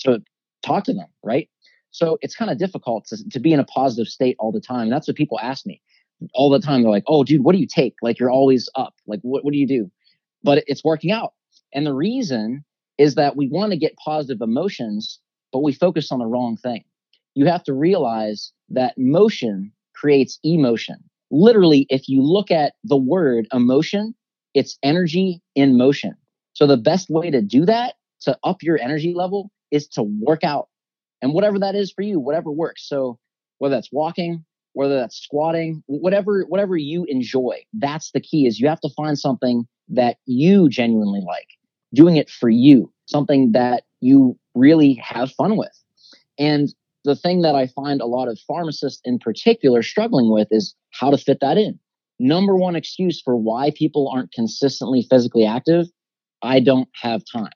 to talk to them, right? So it's kind of difficult to be in a positive state all the time. And that's what people ask me all the time. They're like, oh, dude, what do you take? Like, you're always up. Like, what do you do? But it's working out. And the reason is that we want to get positive emotions, but we focus on the wrong thing. You have to realize that motion creates emotion. Literally, if you look at the word emotion, it's energy in motion. So the best way to do that, to up your energy level, is to work out. And whatever that is for you, whatever works. So whether that's walking, whether that's squatting, whatever you enjoy, that's the key. Is you have to find something that you genuinely like, doing it for you, something that you really have fun with. And the thing that I find a lot of pharmacists in particular struggling with is how to fit that in. Number one excuse for why people aren't consistently physically active: I don't have time.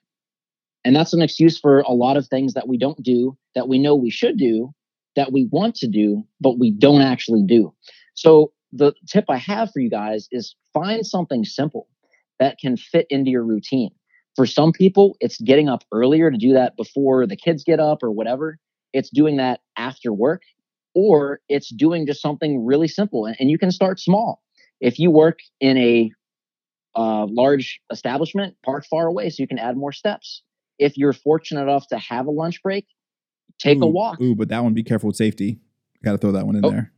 And that's an excuse for a lot of things that we don't do, that we know we should do, that we want to do, but we don't actually do. So the tip I have for you guys is find something simple that can fit into your routine. For some people, it's getting up earlier to do that before the kids get up or whatever. It's doing that after work, or it's doing just something really simple. And you can start small. If you work in a large establishment, park far away so you can add more steps. If you're fortunate enough to have a lunch break, take a walk. Ooh, but that one, be careful with safety. Got to throw that one in there.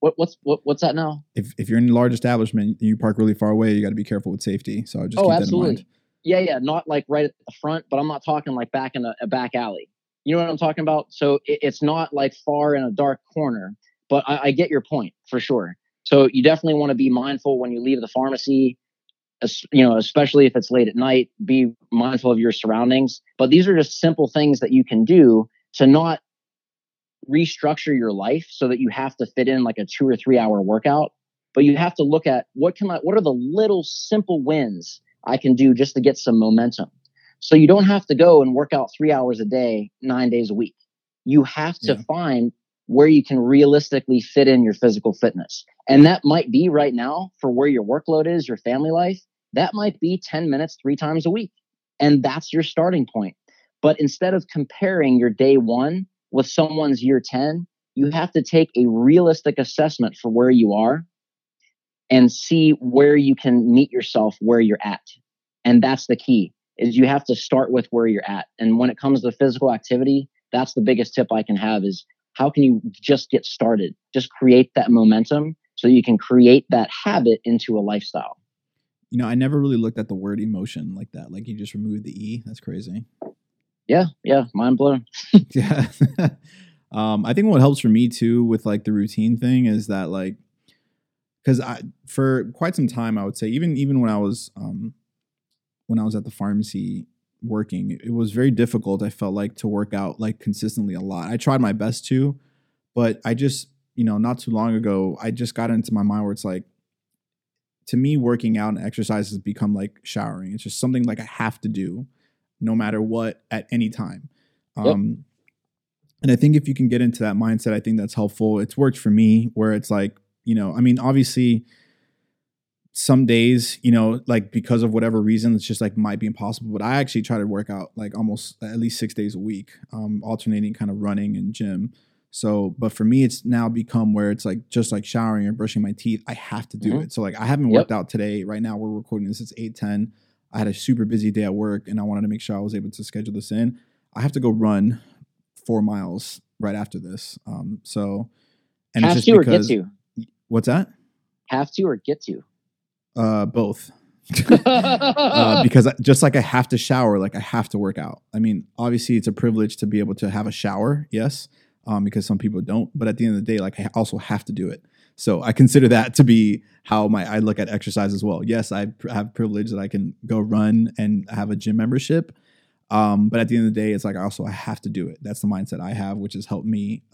What's that now? If you're in a large establishment, you park really far away, you got to be careful with safety. So just keep that in mind. Yeah. Not like right at the front, but I'm not talking like back in a back alley. You know what I'm talking about? So it's not like far in a dark corner, but I get your point for sure. So you definitely want to be mindful when you leave the pharmacy, especially if it's late at night. Be mindful of your surroundings. But these are just simple things that you can do to not restructure your life so that you have to fit in like a 2 or 3 hour workout. But you have to look at what are the little simple wins I can do just to get some momentum. So you don't have to go and work out 3 hours a day, 9 days a week. You have to find where you can realistically fit in your physical fitness. And that might be right now, for where your workload is, your family life, that might be 10 minutes, 3 times a week. And that's your starting point. But instead of comparing your day one with someone's year 10, you have to take a realistic assessment for where you are and see where you can meet yourself where you're at. And that's the key, is you have to start with where you're at. And when it comes to physical activity, that's the biggest tip I can have, is how can you just get started? Just create that momentum so you can create that habit into a lifestyle. You know, I never really looked at the word emotion like that. Like, you just removed the E. That's crazy. Yeah. Mind blown. Yeah. I think what helps for me too with like the routine thing is that, like, because for quite some time, I would say, even when I was at the pharmacy working, it was very difficult. I felt like to work out like consistently a lot. I tried my best to, but I just, not too long ago, I just got into my mind where it's like, to me, working out and exercise has become like showering. It's just something like I have to do no matter what at any time. Yep. And I think if you can get into that mindset, I think that's helpful. It's worked for me where it's like, I mean, obviously some days, like because of whatever reason, it's just like might be impossible. But I actually try to work out like almost at least 6 days a week, alternating kind of running and gym. So, but for me, it's now become where it's like just like showering or brushing my teeth, I have to do it. So like I haven't worked out today. Right now we're recording this. It's 8:10. I had a super busy day at work and I wanted to make sure I was able to schedule this in. I have to go run 4 miles right after this. And have it's just to because, or get to? What's that? Have to or get to? Both. Because just like I have to shower, like I have to work out. I mean, obviously it's a privilege to be able to have a shower. Yes. Because some people don't, but at the end of the day, like I also have to do it. So I consider that to be how I look at exercise as well. Yes. I have privilege that I can go run and have a gym membership. But at the end of the day, it's like, I have to do it. That's the mindset I have, which has helped me,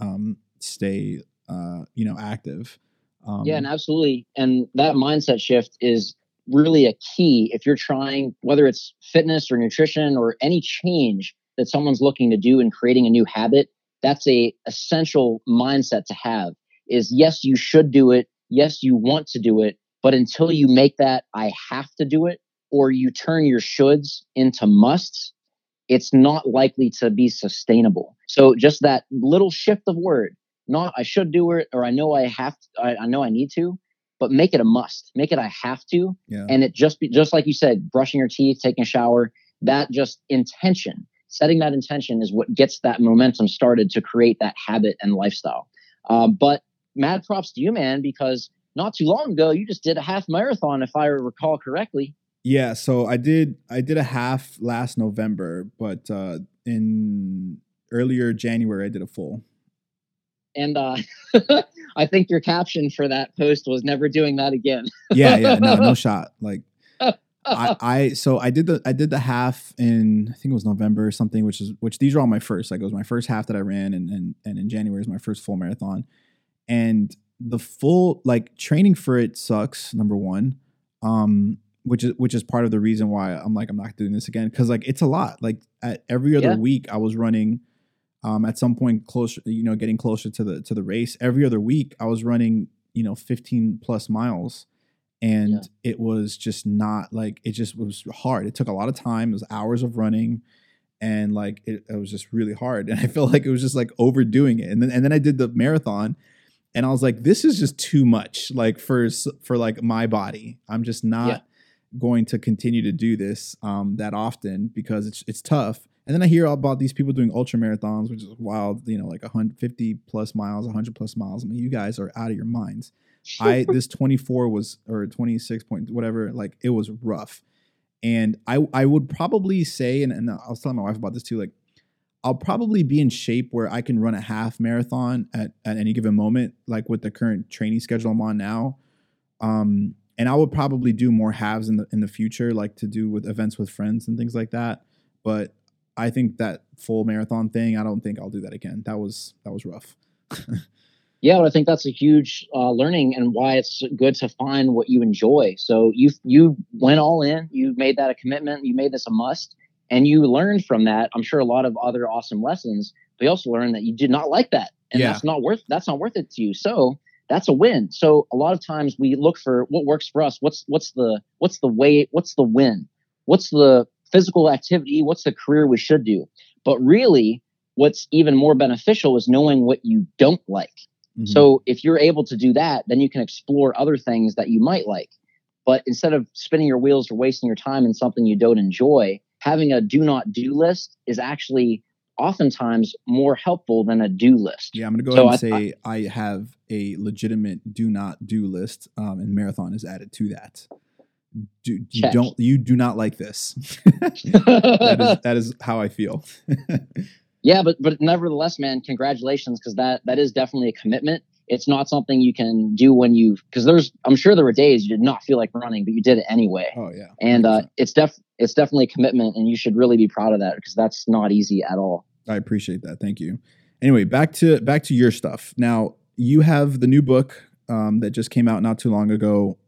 stay, active. And absolutely. And that mindset shift is really a key if you're trying, whether it's fitness or nutrition or any change that someone's looking to do in creating a new habit. That's an essential mindset to have, is, yes, you should do it. Yes, you want to do it. But until you make that, I have to do it, or you turn your shoulds into musts, it's not likely to be sustainable. So just that little shift of word, not I should do it, or I know I have to, I know I need to, but make it a must, make it I have to. Yeah. And it just be just like you said, brushing your teeth, taking a shower, that just intention, setting that intention is what gets that momentum started to create that habit and lifestyle. But mad props to you, man, because not too long ago, you just did a half marathon, if I recall correctly. Yeah, so I did a half last November, but in earlier January, I did a full. And I think your caption for that post was never doing that again. Yeah, no shot. Like I did the half in, I think it was November or something, which these are all my first. Like it was my first half that I ran, and in January is my first full marathon. And the full, like, training for it sucks, number one. Which is part of the reason why I'm like, I'm not doing this again. Cause like, it's a lot. Like at every other week I was running, at some point closer, you know, getting closer to the race. Every other week I was running, you know, 15 plus miles, and it was just not like, it just was hard. It took a lot of time. It was hours of running, and like, it was just really hard. And I felt like it was just like overdoing it. And then I did the marathon, and I was like, this is just too much. Like for like my body, I'm just not going to continue to do this that often, because it's tough. And then I hear all about these people doing ultra marathons, which is wild, you know, like 150 plus miles, 100 plus miles. I mean, you guys are out of your minds. This 24 was, or 26 point, whatever, like it was rough. And I would probably say, and I was telling my wife about this too, like I'll probably be in shape where I can run a half marathon at any given moment, like with the current training schedule I'm on now. And I would probably do more halves in the future, like to do with events with friends and things like that. But I think that full marathon thing, I don't think I'll do that again. That was rough. Yeah, but I think that's a huge learning, and why it's good to find what you enjoy. So you went all in. You made that a commitment. You made this a must, and you learned from that. I'm sure a lot of other awesome lessons. But you also learned that you did not like that, and that's not worth it to you. So that's a win. So a lot of times we look for what works for us. What's the way? What's the win? What's the physical activity? What's the career we should do? But really, what's even more beneficial is knowing what you don't like. Mm-hmm. So if you're able to do that, then you can explore other things that you might like. But instead of spinning your wheels or wasting your time in something you don't enjoy, having a do not do list is actually oftentimes more helpful than a do list. Yeah, I'm going to go ahead and say I have a legitimate do not do list, and marathon is added to that. You do not like this. that is how I feel. Yeah, but nevertheless, man, congratulations, because that is definitely a commitment. It's not something you can do when I'm sure there were days you did not feel like running, but you did it anyway. Oh yeah. And it's definitely a commitment, and you should really be proud of that, because that's not easy at all. I appreciate that. Thank you. Anyway, back to your stuff. Now, you have the new book that just came out not too long ago.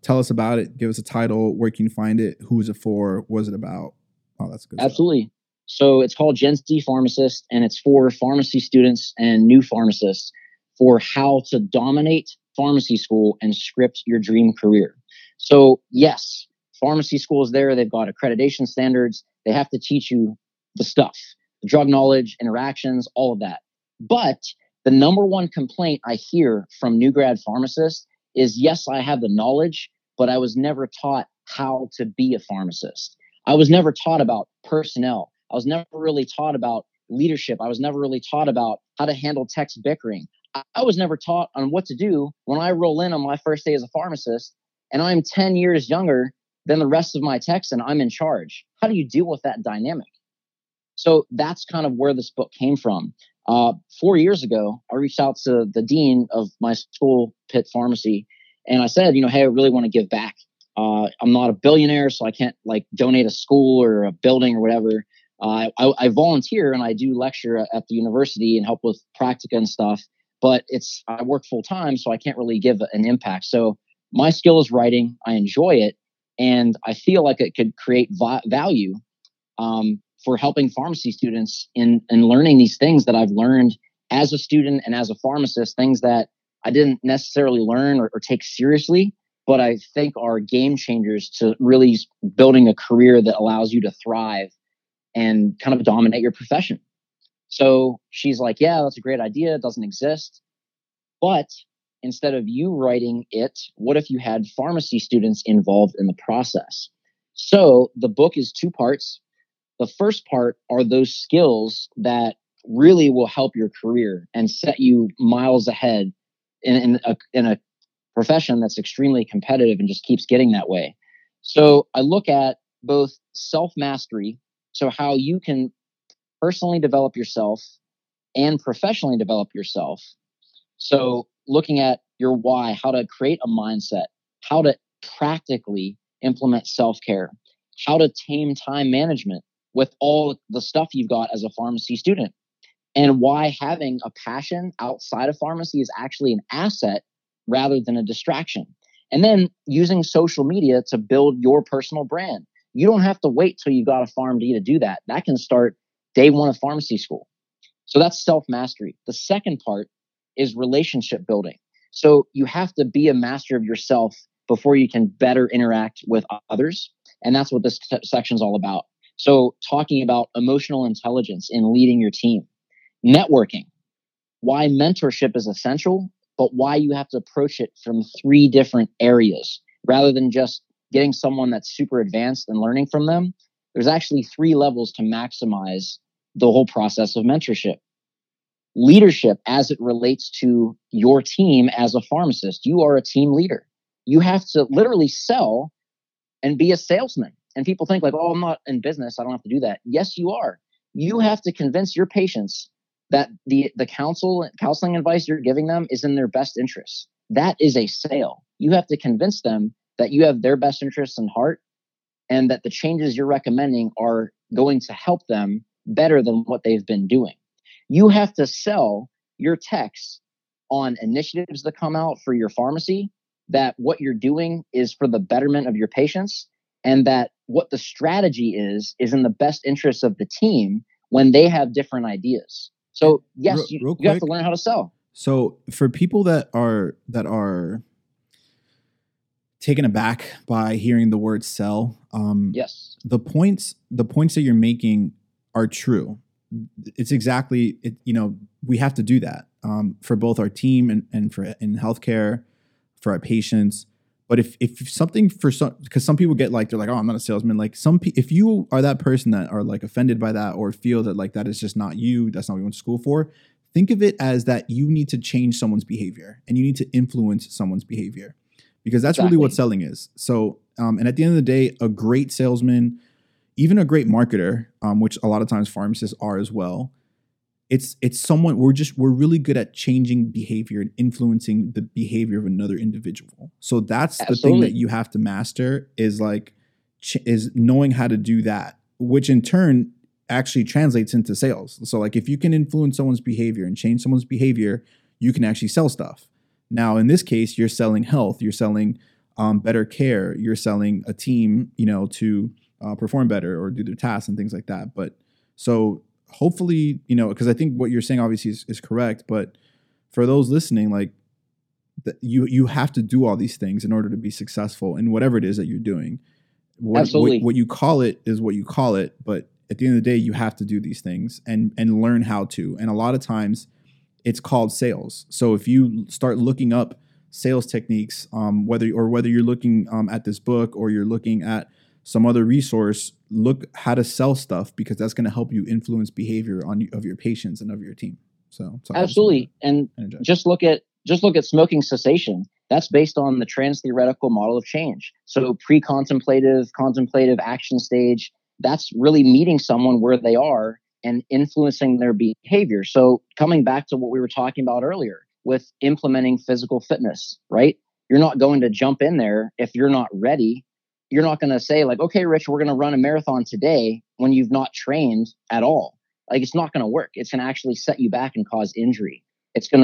Tell us about it. Give us a title, where can you find it? Who is it for? What is it about? Oh, that's good. Absolutely. Stuff. So it's called Gen Z Pharmacist, and it's for pharmacy students and new pharmacists, for how to dominate pharmacy school and script your dream career. So yes, pharmacy school is there. They've got accreditation standards. They have to teach you the stuff, the drug knowledge, interactions, all of that. But the number one complaint I hear from new grad pharmacists is, yes, I have the knowledge, but I was never taught how to be a pharmacist. I was never taught about personnel. I was never really taught about leadership. I was never really taught about how to handle text bickering. I was never taught on what to do when I roll in on my first day as a pharmacist, and I'm 10 years younger than the rest of my techs, and I'm in charge. How do you deal with that dynamic? So that's kind of where this book came from. 4 years ago, I reached out to the dean of my school, Pitt Pharmacy, and I said, you know, hey, I really want to give back. I'm not a billionaire, so I can't like donate a school or a building or whatever. I volunteer, and I do lecture at the university and help with practica and stuff, but I work full time, so I can't really give an impact. So my skill is writing. I enjoy it, and I feel like it could create value for helping pharmacy students in learning these things that I've learned as a student and as a pharmacist, things that I didn't necessarily learn or take seriously, but I think are game changers to really building a career that allows you to thrive and kind of dominate your profession. So she's like, yeah, that's a great idea. It doesn't exist. But instead of you writing it, what if you had pharmacy students involved in the process? So the book is two parts. The first part are those skills that really will help your career and set you miles ahead in a profession that's extremely competitive and just keeps getting that way. So I look at both self-mastery, so how you can personally develop yourself and professionally develop yourself. So looking at your why, how to create a mindset, how to practically implement self-care, how to tame time management with all the stuff you've got as a pharmacy student, and why having a passion outside of pharmacy is actually an asset rather than a distraction. And then using social media to build your personal brand. You don't have to wait till you've got a PharmD to do that. That can start day one of pharmacy school. So that's self-mastery. The second part is relationship building. So you have to be a master of yourself before you can better interact with others. And that's what this section is all about. So talking about emotional intelligence in leading your team. Networking, why mentorship is essential, but why you have to approach it from three different areas rather than just getting someone that's super advanced and learning from them. There's actually three levels to maximize the whole process of mentorship. Leadership as it relates to your team as a pharmacist. You are a team leader. You have to literally sell and be a salesman. And people think like, oh, I'm not in business. I don't have to do that. Yes, you are. You have to convince your patients that the counseling advice you're giving them is in their best interest. That is a sale. You have to convince them that you have their best interests in heart and that the changes you're recommending are going to help them better than what they've been doing. You have to sell your texts on initiatives that come out for your pharmacy, that what you're doing is for the betterment of your patients, and that what the strategy is in the best interest of the team when they have different ideas. So yes, you have to learn how to sell. So for people that are taken aback by hearing the word sell, yes, the points that you're making are true. It's exactly it. You know, we have to do that for both our team and for in healthcare for our patients. But if something for some, because some people get like, they're like, oh, I'm not a salesman. Like if you are that person that are like offended by that or feel that like that is just not you, that's not what you went to school for, think of it as that you need to change someone's behavior and you need to influence someone's behavior, because that's exactly really what selling is. So, and at the end of the day, a great salesman, even a great marketer, which a lot of times pharmacists are as well, it's someone we're really good at changing behavior and influencing the behavior of another individual. So that's absolutely the thing that you have to master is like, is knowing how to do that, which in turn actually translates into sales. So like if you can influence someone's behavior and change someone's behavior, you can actually sell stuff. Now, in this case, you're selling health, you're selling better care, you're selling a team, you know, to perform better or do their tasks and things like that. But so hopefully, you know, because I think what you're saying obviously is correct, but for those listening, like you have to do all these things in order to be successful in whatever it is that you're doing. What you call it is what you call it, but at the end of the day, you have to do these things and learn how to. And a lot of times it's called sales. So if you start looking up sales techniques, whether you're looking at this book or you're looking at some other resource, look how to sell stuff, because that's going to help you influence behavior of your patients and of your team. So absolutely. And just look at smoking cessation. That's based on the trans-theoretical model of change. So pre-contemplative, contemplative action stage, that's really meeting someone where they are and influencing their behavior. So coming back to what we were talking about earlier with implementing physical fitness, right? You're not going to jump in there if you're not ready. You're not going to say like, okay, Rich, we're going to run a marathon today when you've not trained at all. Like it's not going to work. It's going to actually set you back and cause injury. It's going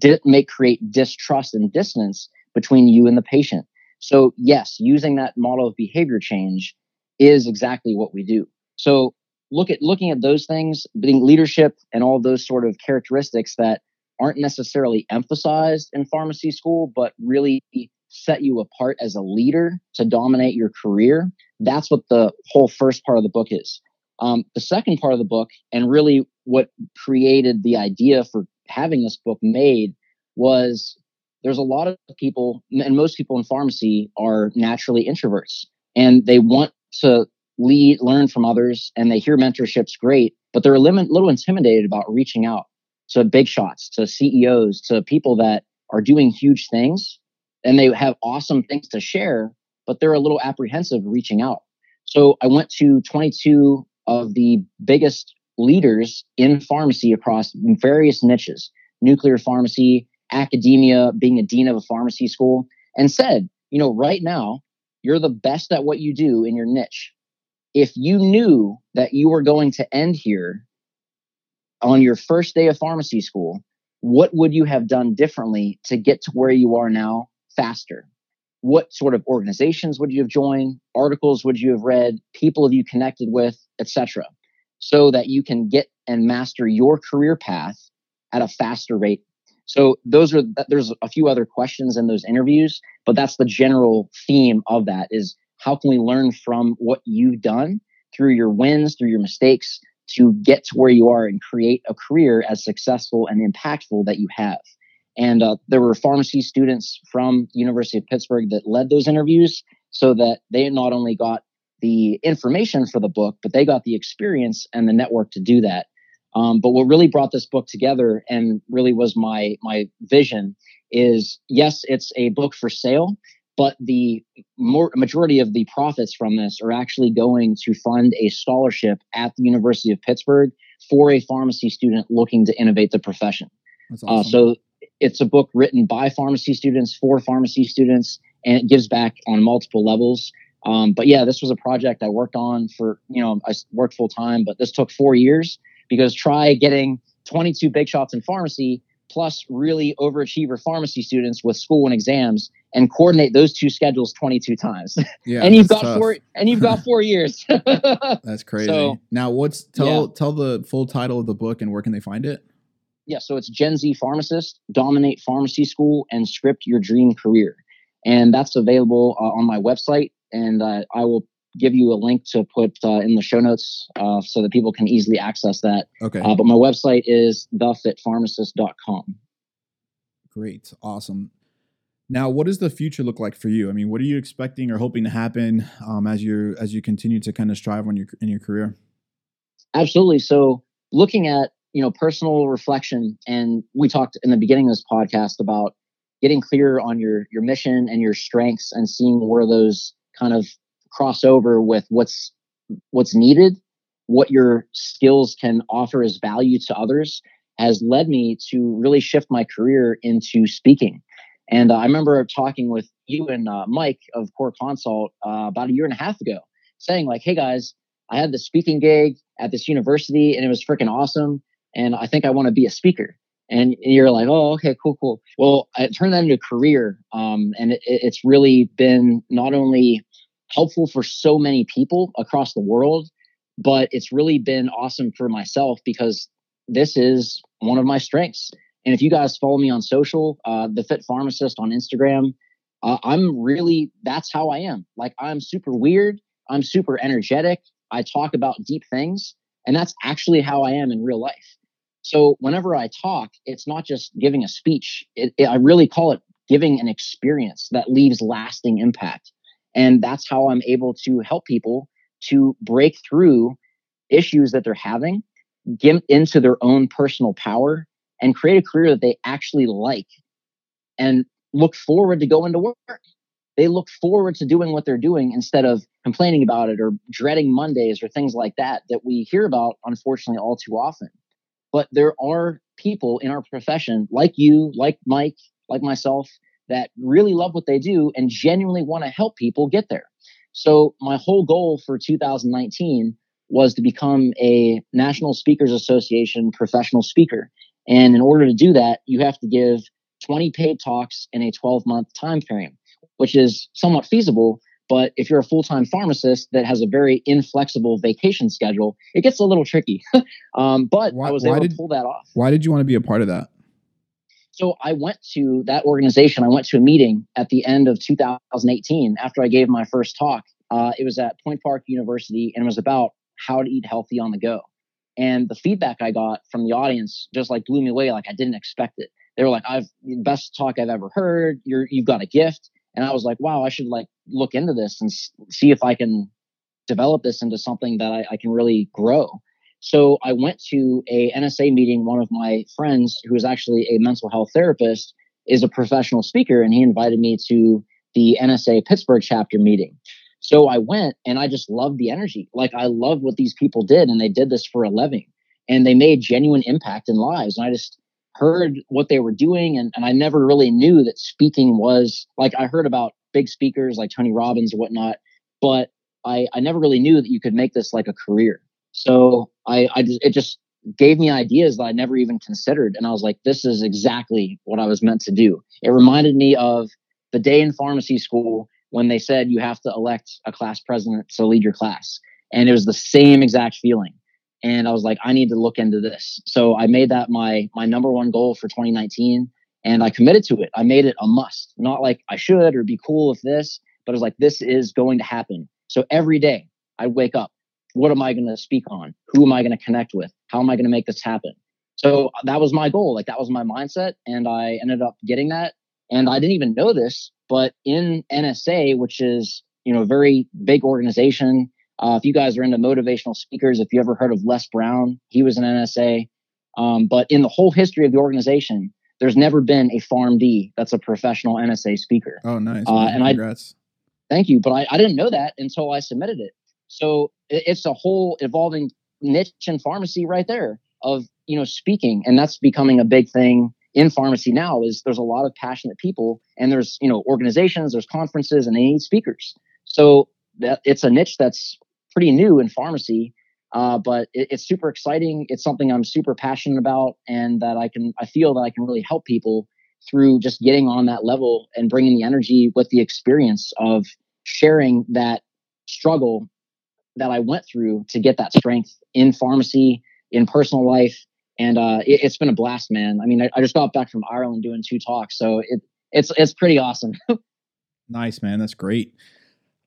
to create distrust and distance between you and the patient. So yes, using that model of behavior change is exactly what we do. So looking at those things, being leadership and all those sort of characteristics that aren't necessarily emphasized in pharmacy school, but really set you apart as a leader to dominate your career. That's what the whole first part of the book is. The second part of the book, and really what created the idea for having this book made, was there's a lot of people, and most people in pharmacy are naturally introverts, and they want to lead, learn from others, and they hear mentorship's great, but they're a little intimidated about reaching out to big shots, to CEOs, to people that are doing huge things, and they have awesome things to share, but they're a little apprehensive reaching out. So I went to 22 of the biggest leaders in pharmacy across various niches, nuclear pharmacy, academia, being a dean of a pharmacy school, and said, you know, right now, you're the best at what you do in your niche. If you knew that you were going to end here on your first day of pharmacy school, what would you have done differently to get to where you are now faster? What sort of organizations would you have joined? Articles would you have read? People you connected with, etc., so that you can get and master your career path at a faster rate. So there's a few other questions in those interviews, but that's the general theme of that is how can we learn from what you've done through your wins, through your mistakes, to get to where you are and create a career as successful and impactful that you have. And there were pharmacy students from University of Pittsburgh that led those interviews so that they not only got the information for the book, but they got the experience and the network to do that. But what really brought this book together and really was my vision is, yes, it's a book for sale, but the majority of the profits from this are actually going to fund a scholarship at the University of Pittsburgh for a pharmacy student looking to innovate the profession. That's awesome. So it's a book written by pharmacy students for pharmacy students, and it gives back on multiple levels. But yeah, this was a project I worked on for, I worked full time, but this took 4 years. Because try getting 22 big shots in pharmacy plus really overachiever pharmacy students with school and exams and coordinate those two schedules 22 times. Yeah, and you've got tough. Four years. That's crazy. So, now tell the full title of the book and where can they find it? Yeah. So it's Gen Z Pharmacist, Dominate Pharmacy School and Script Your Dream Career. And that's available on my website, and I will give you a link to put in the show notes so that people can easily access that. Okay. But my website is thefitpharmacist.com. Great. Awesome. Now, what does the future look like for you? I mean, what are you expecting or hoping to happen as you continue to kind of strive in your career? Absolutely. So looking at, personal reflection, and we talked in the beginning of this podcast about getting clear on your mission and your strengths and seeing where those kind of crossover with what's needed, what your skills can offer as value to others, has led me to really shift my career into speaking. And I remember talking with you and Mike of Core Consult about a year and a half ago, saying like, hey guys, I had this speaking gig at this university and it was freaking awesome. And I think I want to be a speaker. And you're like, oh, okay, cool. Well, I turned that into a career. And it's really been not only helpful for so many people across the world, but it's really been awesome for myself because this is one of my strengths. And if you guys follow me on social, The Fit Pharmacist on Instagram, that's how I am. Like, I'm super weird. I'm super energetic. I talk about deep things, and that's actually how I am in real life. So whenever I talk, it's not just giving a speech. I really call it giving an experience that leaves lasting impact. And that's how I'm able to help people to break through issues that they're having, get into their own personal power, and create a career that they actually like and look forward to going to work. They look forward to doing what they're doing instead of complaining about it or dreading Mondays or things like that we hear about, unfortunately, all too often. But there are people in our profession like you, like Mike, like myself, that really love what they do and genuinely want to help people get there. So my whole goal for 2019 was to become a National Speakers Association professional speaker. And in order to do that, you have to give 20 paid talks in a 12-month time frame, which is somewhat feasible. But if you're a full-time pharmacist that has a very inflexible vacation schedule, it gets a little tricky. But I was able to pull that off. Why did you want to be a part of that? So I went to that organization. I went to a meeting at the end of 2018 after I gave my first talk. It was at Point Park University, and it was about how to eat healthy on the go. And the feedback I got from the audience just like blew me away. Like I didn't expect it. They were like, "I've the best talk I've ever heard. You've got a gift." And I was like, wow, I should like look into this and see if I can develop this into something that I can really grow. So I went to a NSA meeting. One of my friends, who is actually a mental health therapist, is a professional speaker, and he invited me to the NSA Pittsburgh chapter meeting. So I went, and I just loved the energy. Like I loved what these people did, and they did this for a living, and they made genuine impact in lives. And I just heard what they were doing, and I never really knew that speaking was, like I heard about big speakers like Tony Robbins and whatnot, but I never really knew that you could make this like a career. So it just gave me ideas that I never even considered. And I was like, this is exactly what I was meant to do. It reminded me of the day in pharmacy school when they said you have to elect a class president to lead your class. And it was the same exact feeling. And I was like, I need to look into this. So I made that my number one goal for 2019. And I committed to it. I made it a must. Not like I should or be cool with this, but it was like, this is going to happen. So every day I wake up, what am I going to speak on? Who am I going to connect with? How am I going to make this happen? So that was my goal. Like that was my mindset. And I ended up getting that. And I didn't even know this, but in NSA, which is, a very big organization, if you guys are into motivational speakers, if you ever heard of Les Brown, he was an NSA. But in the whole history of the organization, there's never been a PharmD that's a professional NSA speaker. Oh, nice. Congrats. Thank you. But I didn't know that until I submitted it. So it's a whole evolving niche in pharmacy right there of, speaking. And that's becoming a big thing in pharmacy now is there's a lot of passionate people and there's, organizations, there's conferences and they need speakers. So it's a niche that's pretty new in pharmacy, but it's super exciting. It's something I'm super passionate about and that I feel that I can really help people through just getting on that level and bringing the energy with the experience of sharing that struggle that I went through to get that strength in pharmacy, in personal life. And it's been a blast, man. I mean, I just got back from Ireland doing 2 talks. So it's pretty awesome. Nice, man. That's great.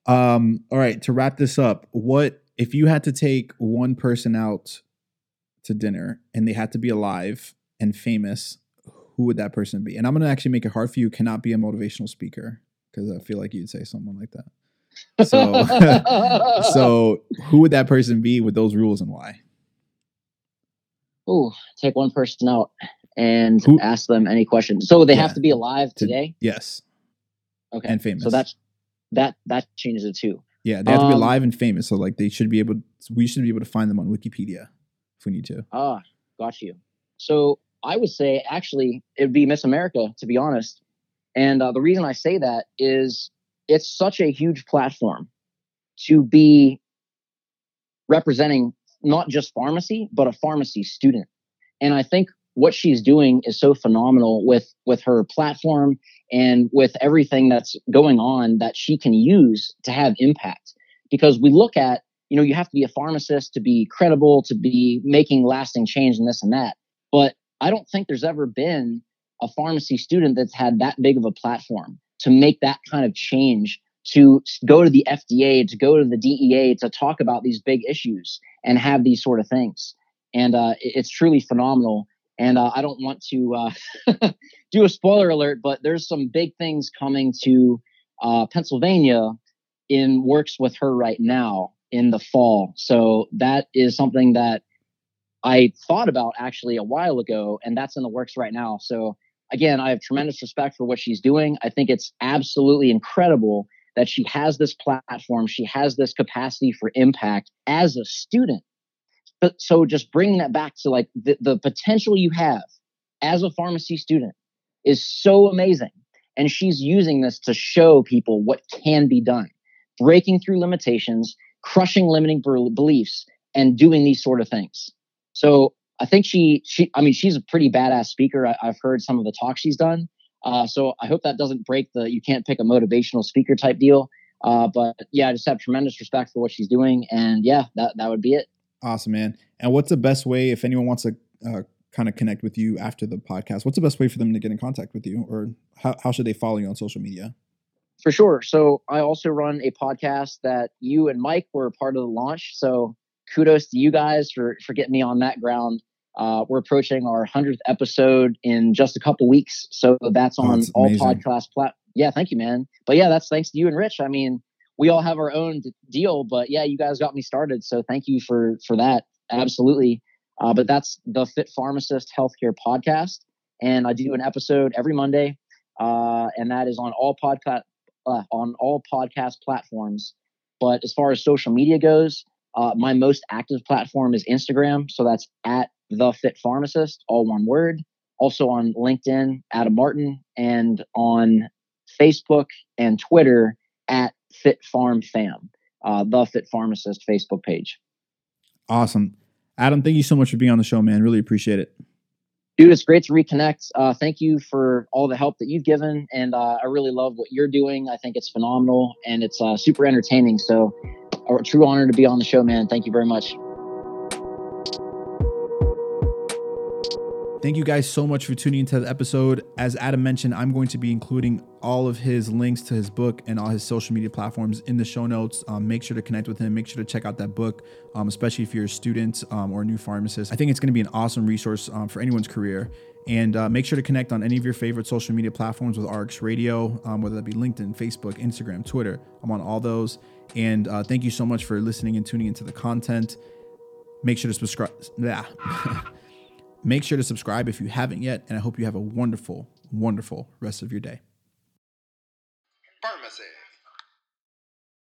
All right. To wrap this up, what if you had to take one person out to dinner and they had to be alive and famous, who would that person be? And I'm going to actually make it hard for you. Cannot be a motivational speaker because I feel like you'd say someone like that. So, so who would that person be with those rules and why? Oh, take one person out and ask them any questions. So they have to be alive today? Yes. Okay. And famous. So that changes it too. Yeah. They have to be alive and famous. So like we should be able to find them on Wikipedia if we need to. Ah, got you. So I would say actually it would be Miss America, to be honest. And the reason I say that is it's such a huge platform to be representing not just pharmacy, but a pharmacy student. And I think what she's doing is so phenomenal with her platform and with everything that's going on that she can use to have impact. Because we look at, you have to be a pharmacist to be credible, to be making lasting change and this and that. But I don't think there's ever been a pharmacy student that's had that big of a platform to make that kind of change, to go to the FDA, to go to the DEA, to talk about these big issues and have these sort of things. And it's truly phenomenal. And I don't want to do a spoiler alert, but there's some big things coming to Pennsylvania in works with her right now in the fall. So that is something that I thought about actually a while ago, and that's in the works right now. So again, I have tremendous respect for what she's doing. I think it's absolutely incredible that she has this platform. She has this capacity for impact as a student. But so just bringing that back to like the potential you have as a pharmacy student is so amazing. And she's using this to show people what can be done, breaking through limitations, crushing limiting beliefs, and doing these sort of things. So I think she's a pretty badass speaker. I've heard some of the talks she's done. So I hope that doesn't break you can't pick a motivational speaker type deal. But yeah, I just have tremendous respect for what she's doing. And yeah, that would be it. Awesome, man. And what's the best way if anyone wants to kind of connect with you after the podcast, what's the best way for them to get in contact with you, or how should they follow you on social media? For sure. So I also run a podcast that you and Mike were part of the launch. So kudos to you guys for getting me on that ground. We're approaching our 100th episode in just a couple weeks. So that's on all podcast platforms. Yeah, thank you, man. But yeah, that's thanks to you and Rich. I mean, we all have our own deal, but yeah, you guys got me started. So thank you for that. Absolutely. But that's the Fit Pharmacist Healthcare Podcast. And I do an episode every Monday. And that is on all podcast platforms. But as far as social media goes, my most active platform is Instagram. So that's at The Fit Pharmacist, all one word. Also on LinkedIn, Adam Martin, and on Facebook and Twitter at Fit Farm Fam, The Fit Pharmacist Facebook page. Awesome. Adam, thank you so much for being on the show, man. Really appreciate it. Dude, it's great to reconnect. Thank you for all the help that you've given. And I really love what you're doing. I think it's phenomenal and it's super entertaining. So a true honor to be on the show, man. Thank you very much. Thank you guys so much for tuning into the episode. As Adam mentioned, I'm going to be including all of his links to his book and all his social media platforms in the show notes. Make sure to connect with him. Make sure to check out that book, especially if you're a student or a new pharmacist. I think it's going to be an awesome resource for anyone's career. And make sure to connect on any of your favorite social media platforms with RX Radio, whether that be LinkedIn, Facebook, Instagram, Twitter. I'm on all those. And thank you so much for listening and tuning into the content. Make sure to subscribe. Make sure to subscribe if you haven't yet, and I hope you have a wonderful, wonderful rest of your day. Pharmacy.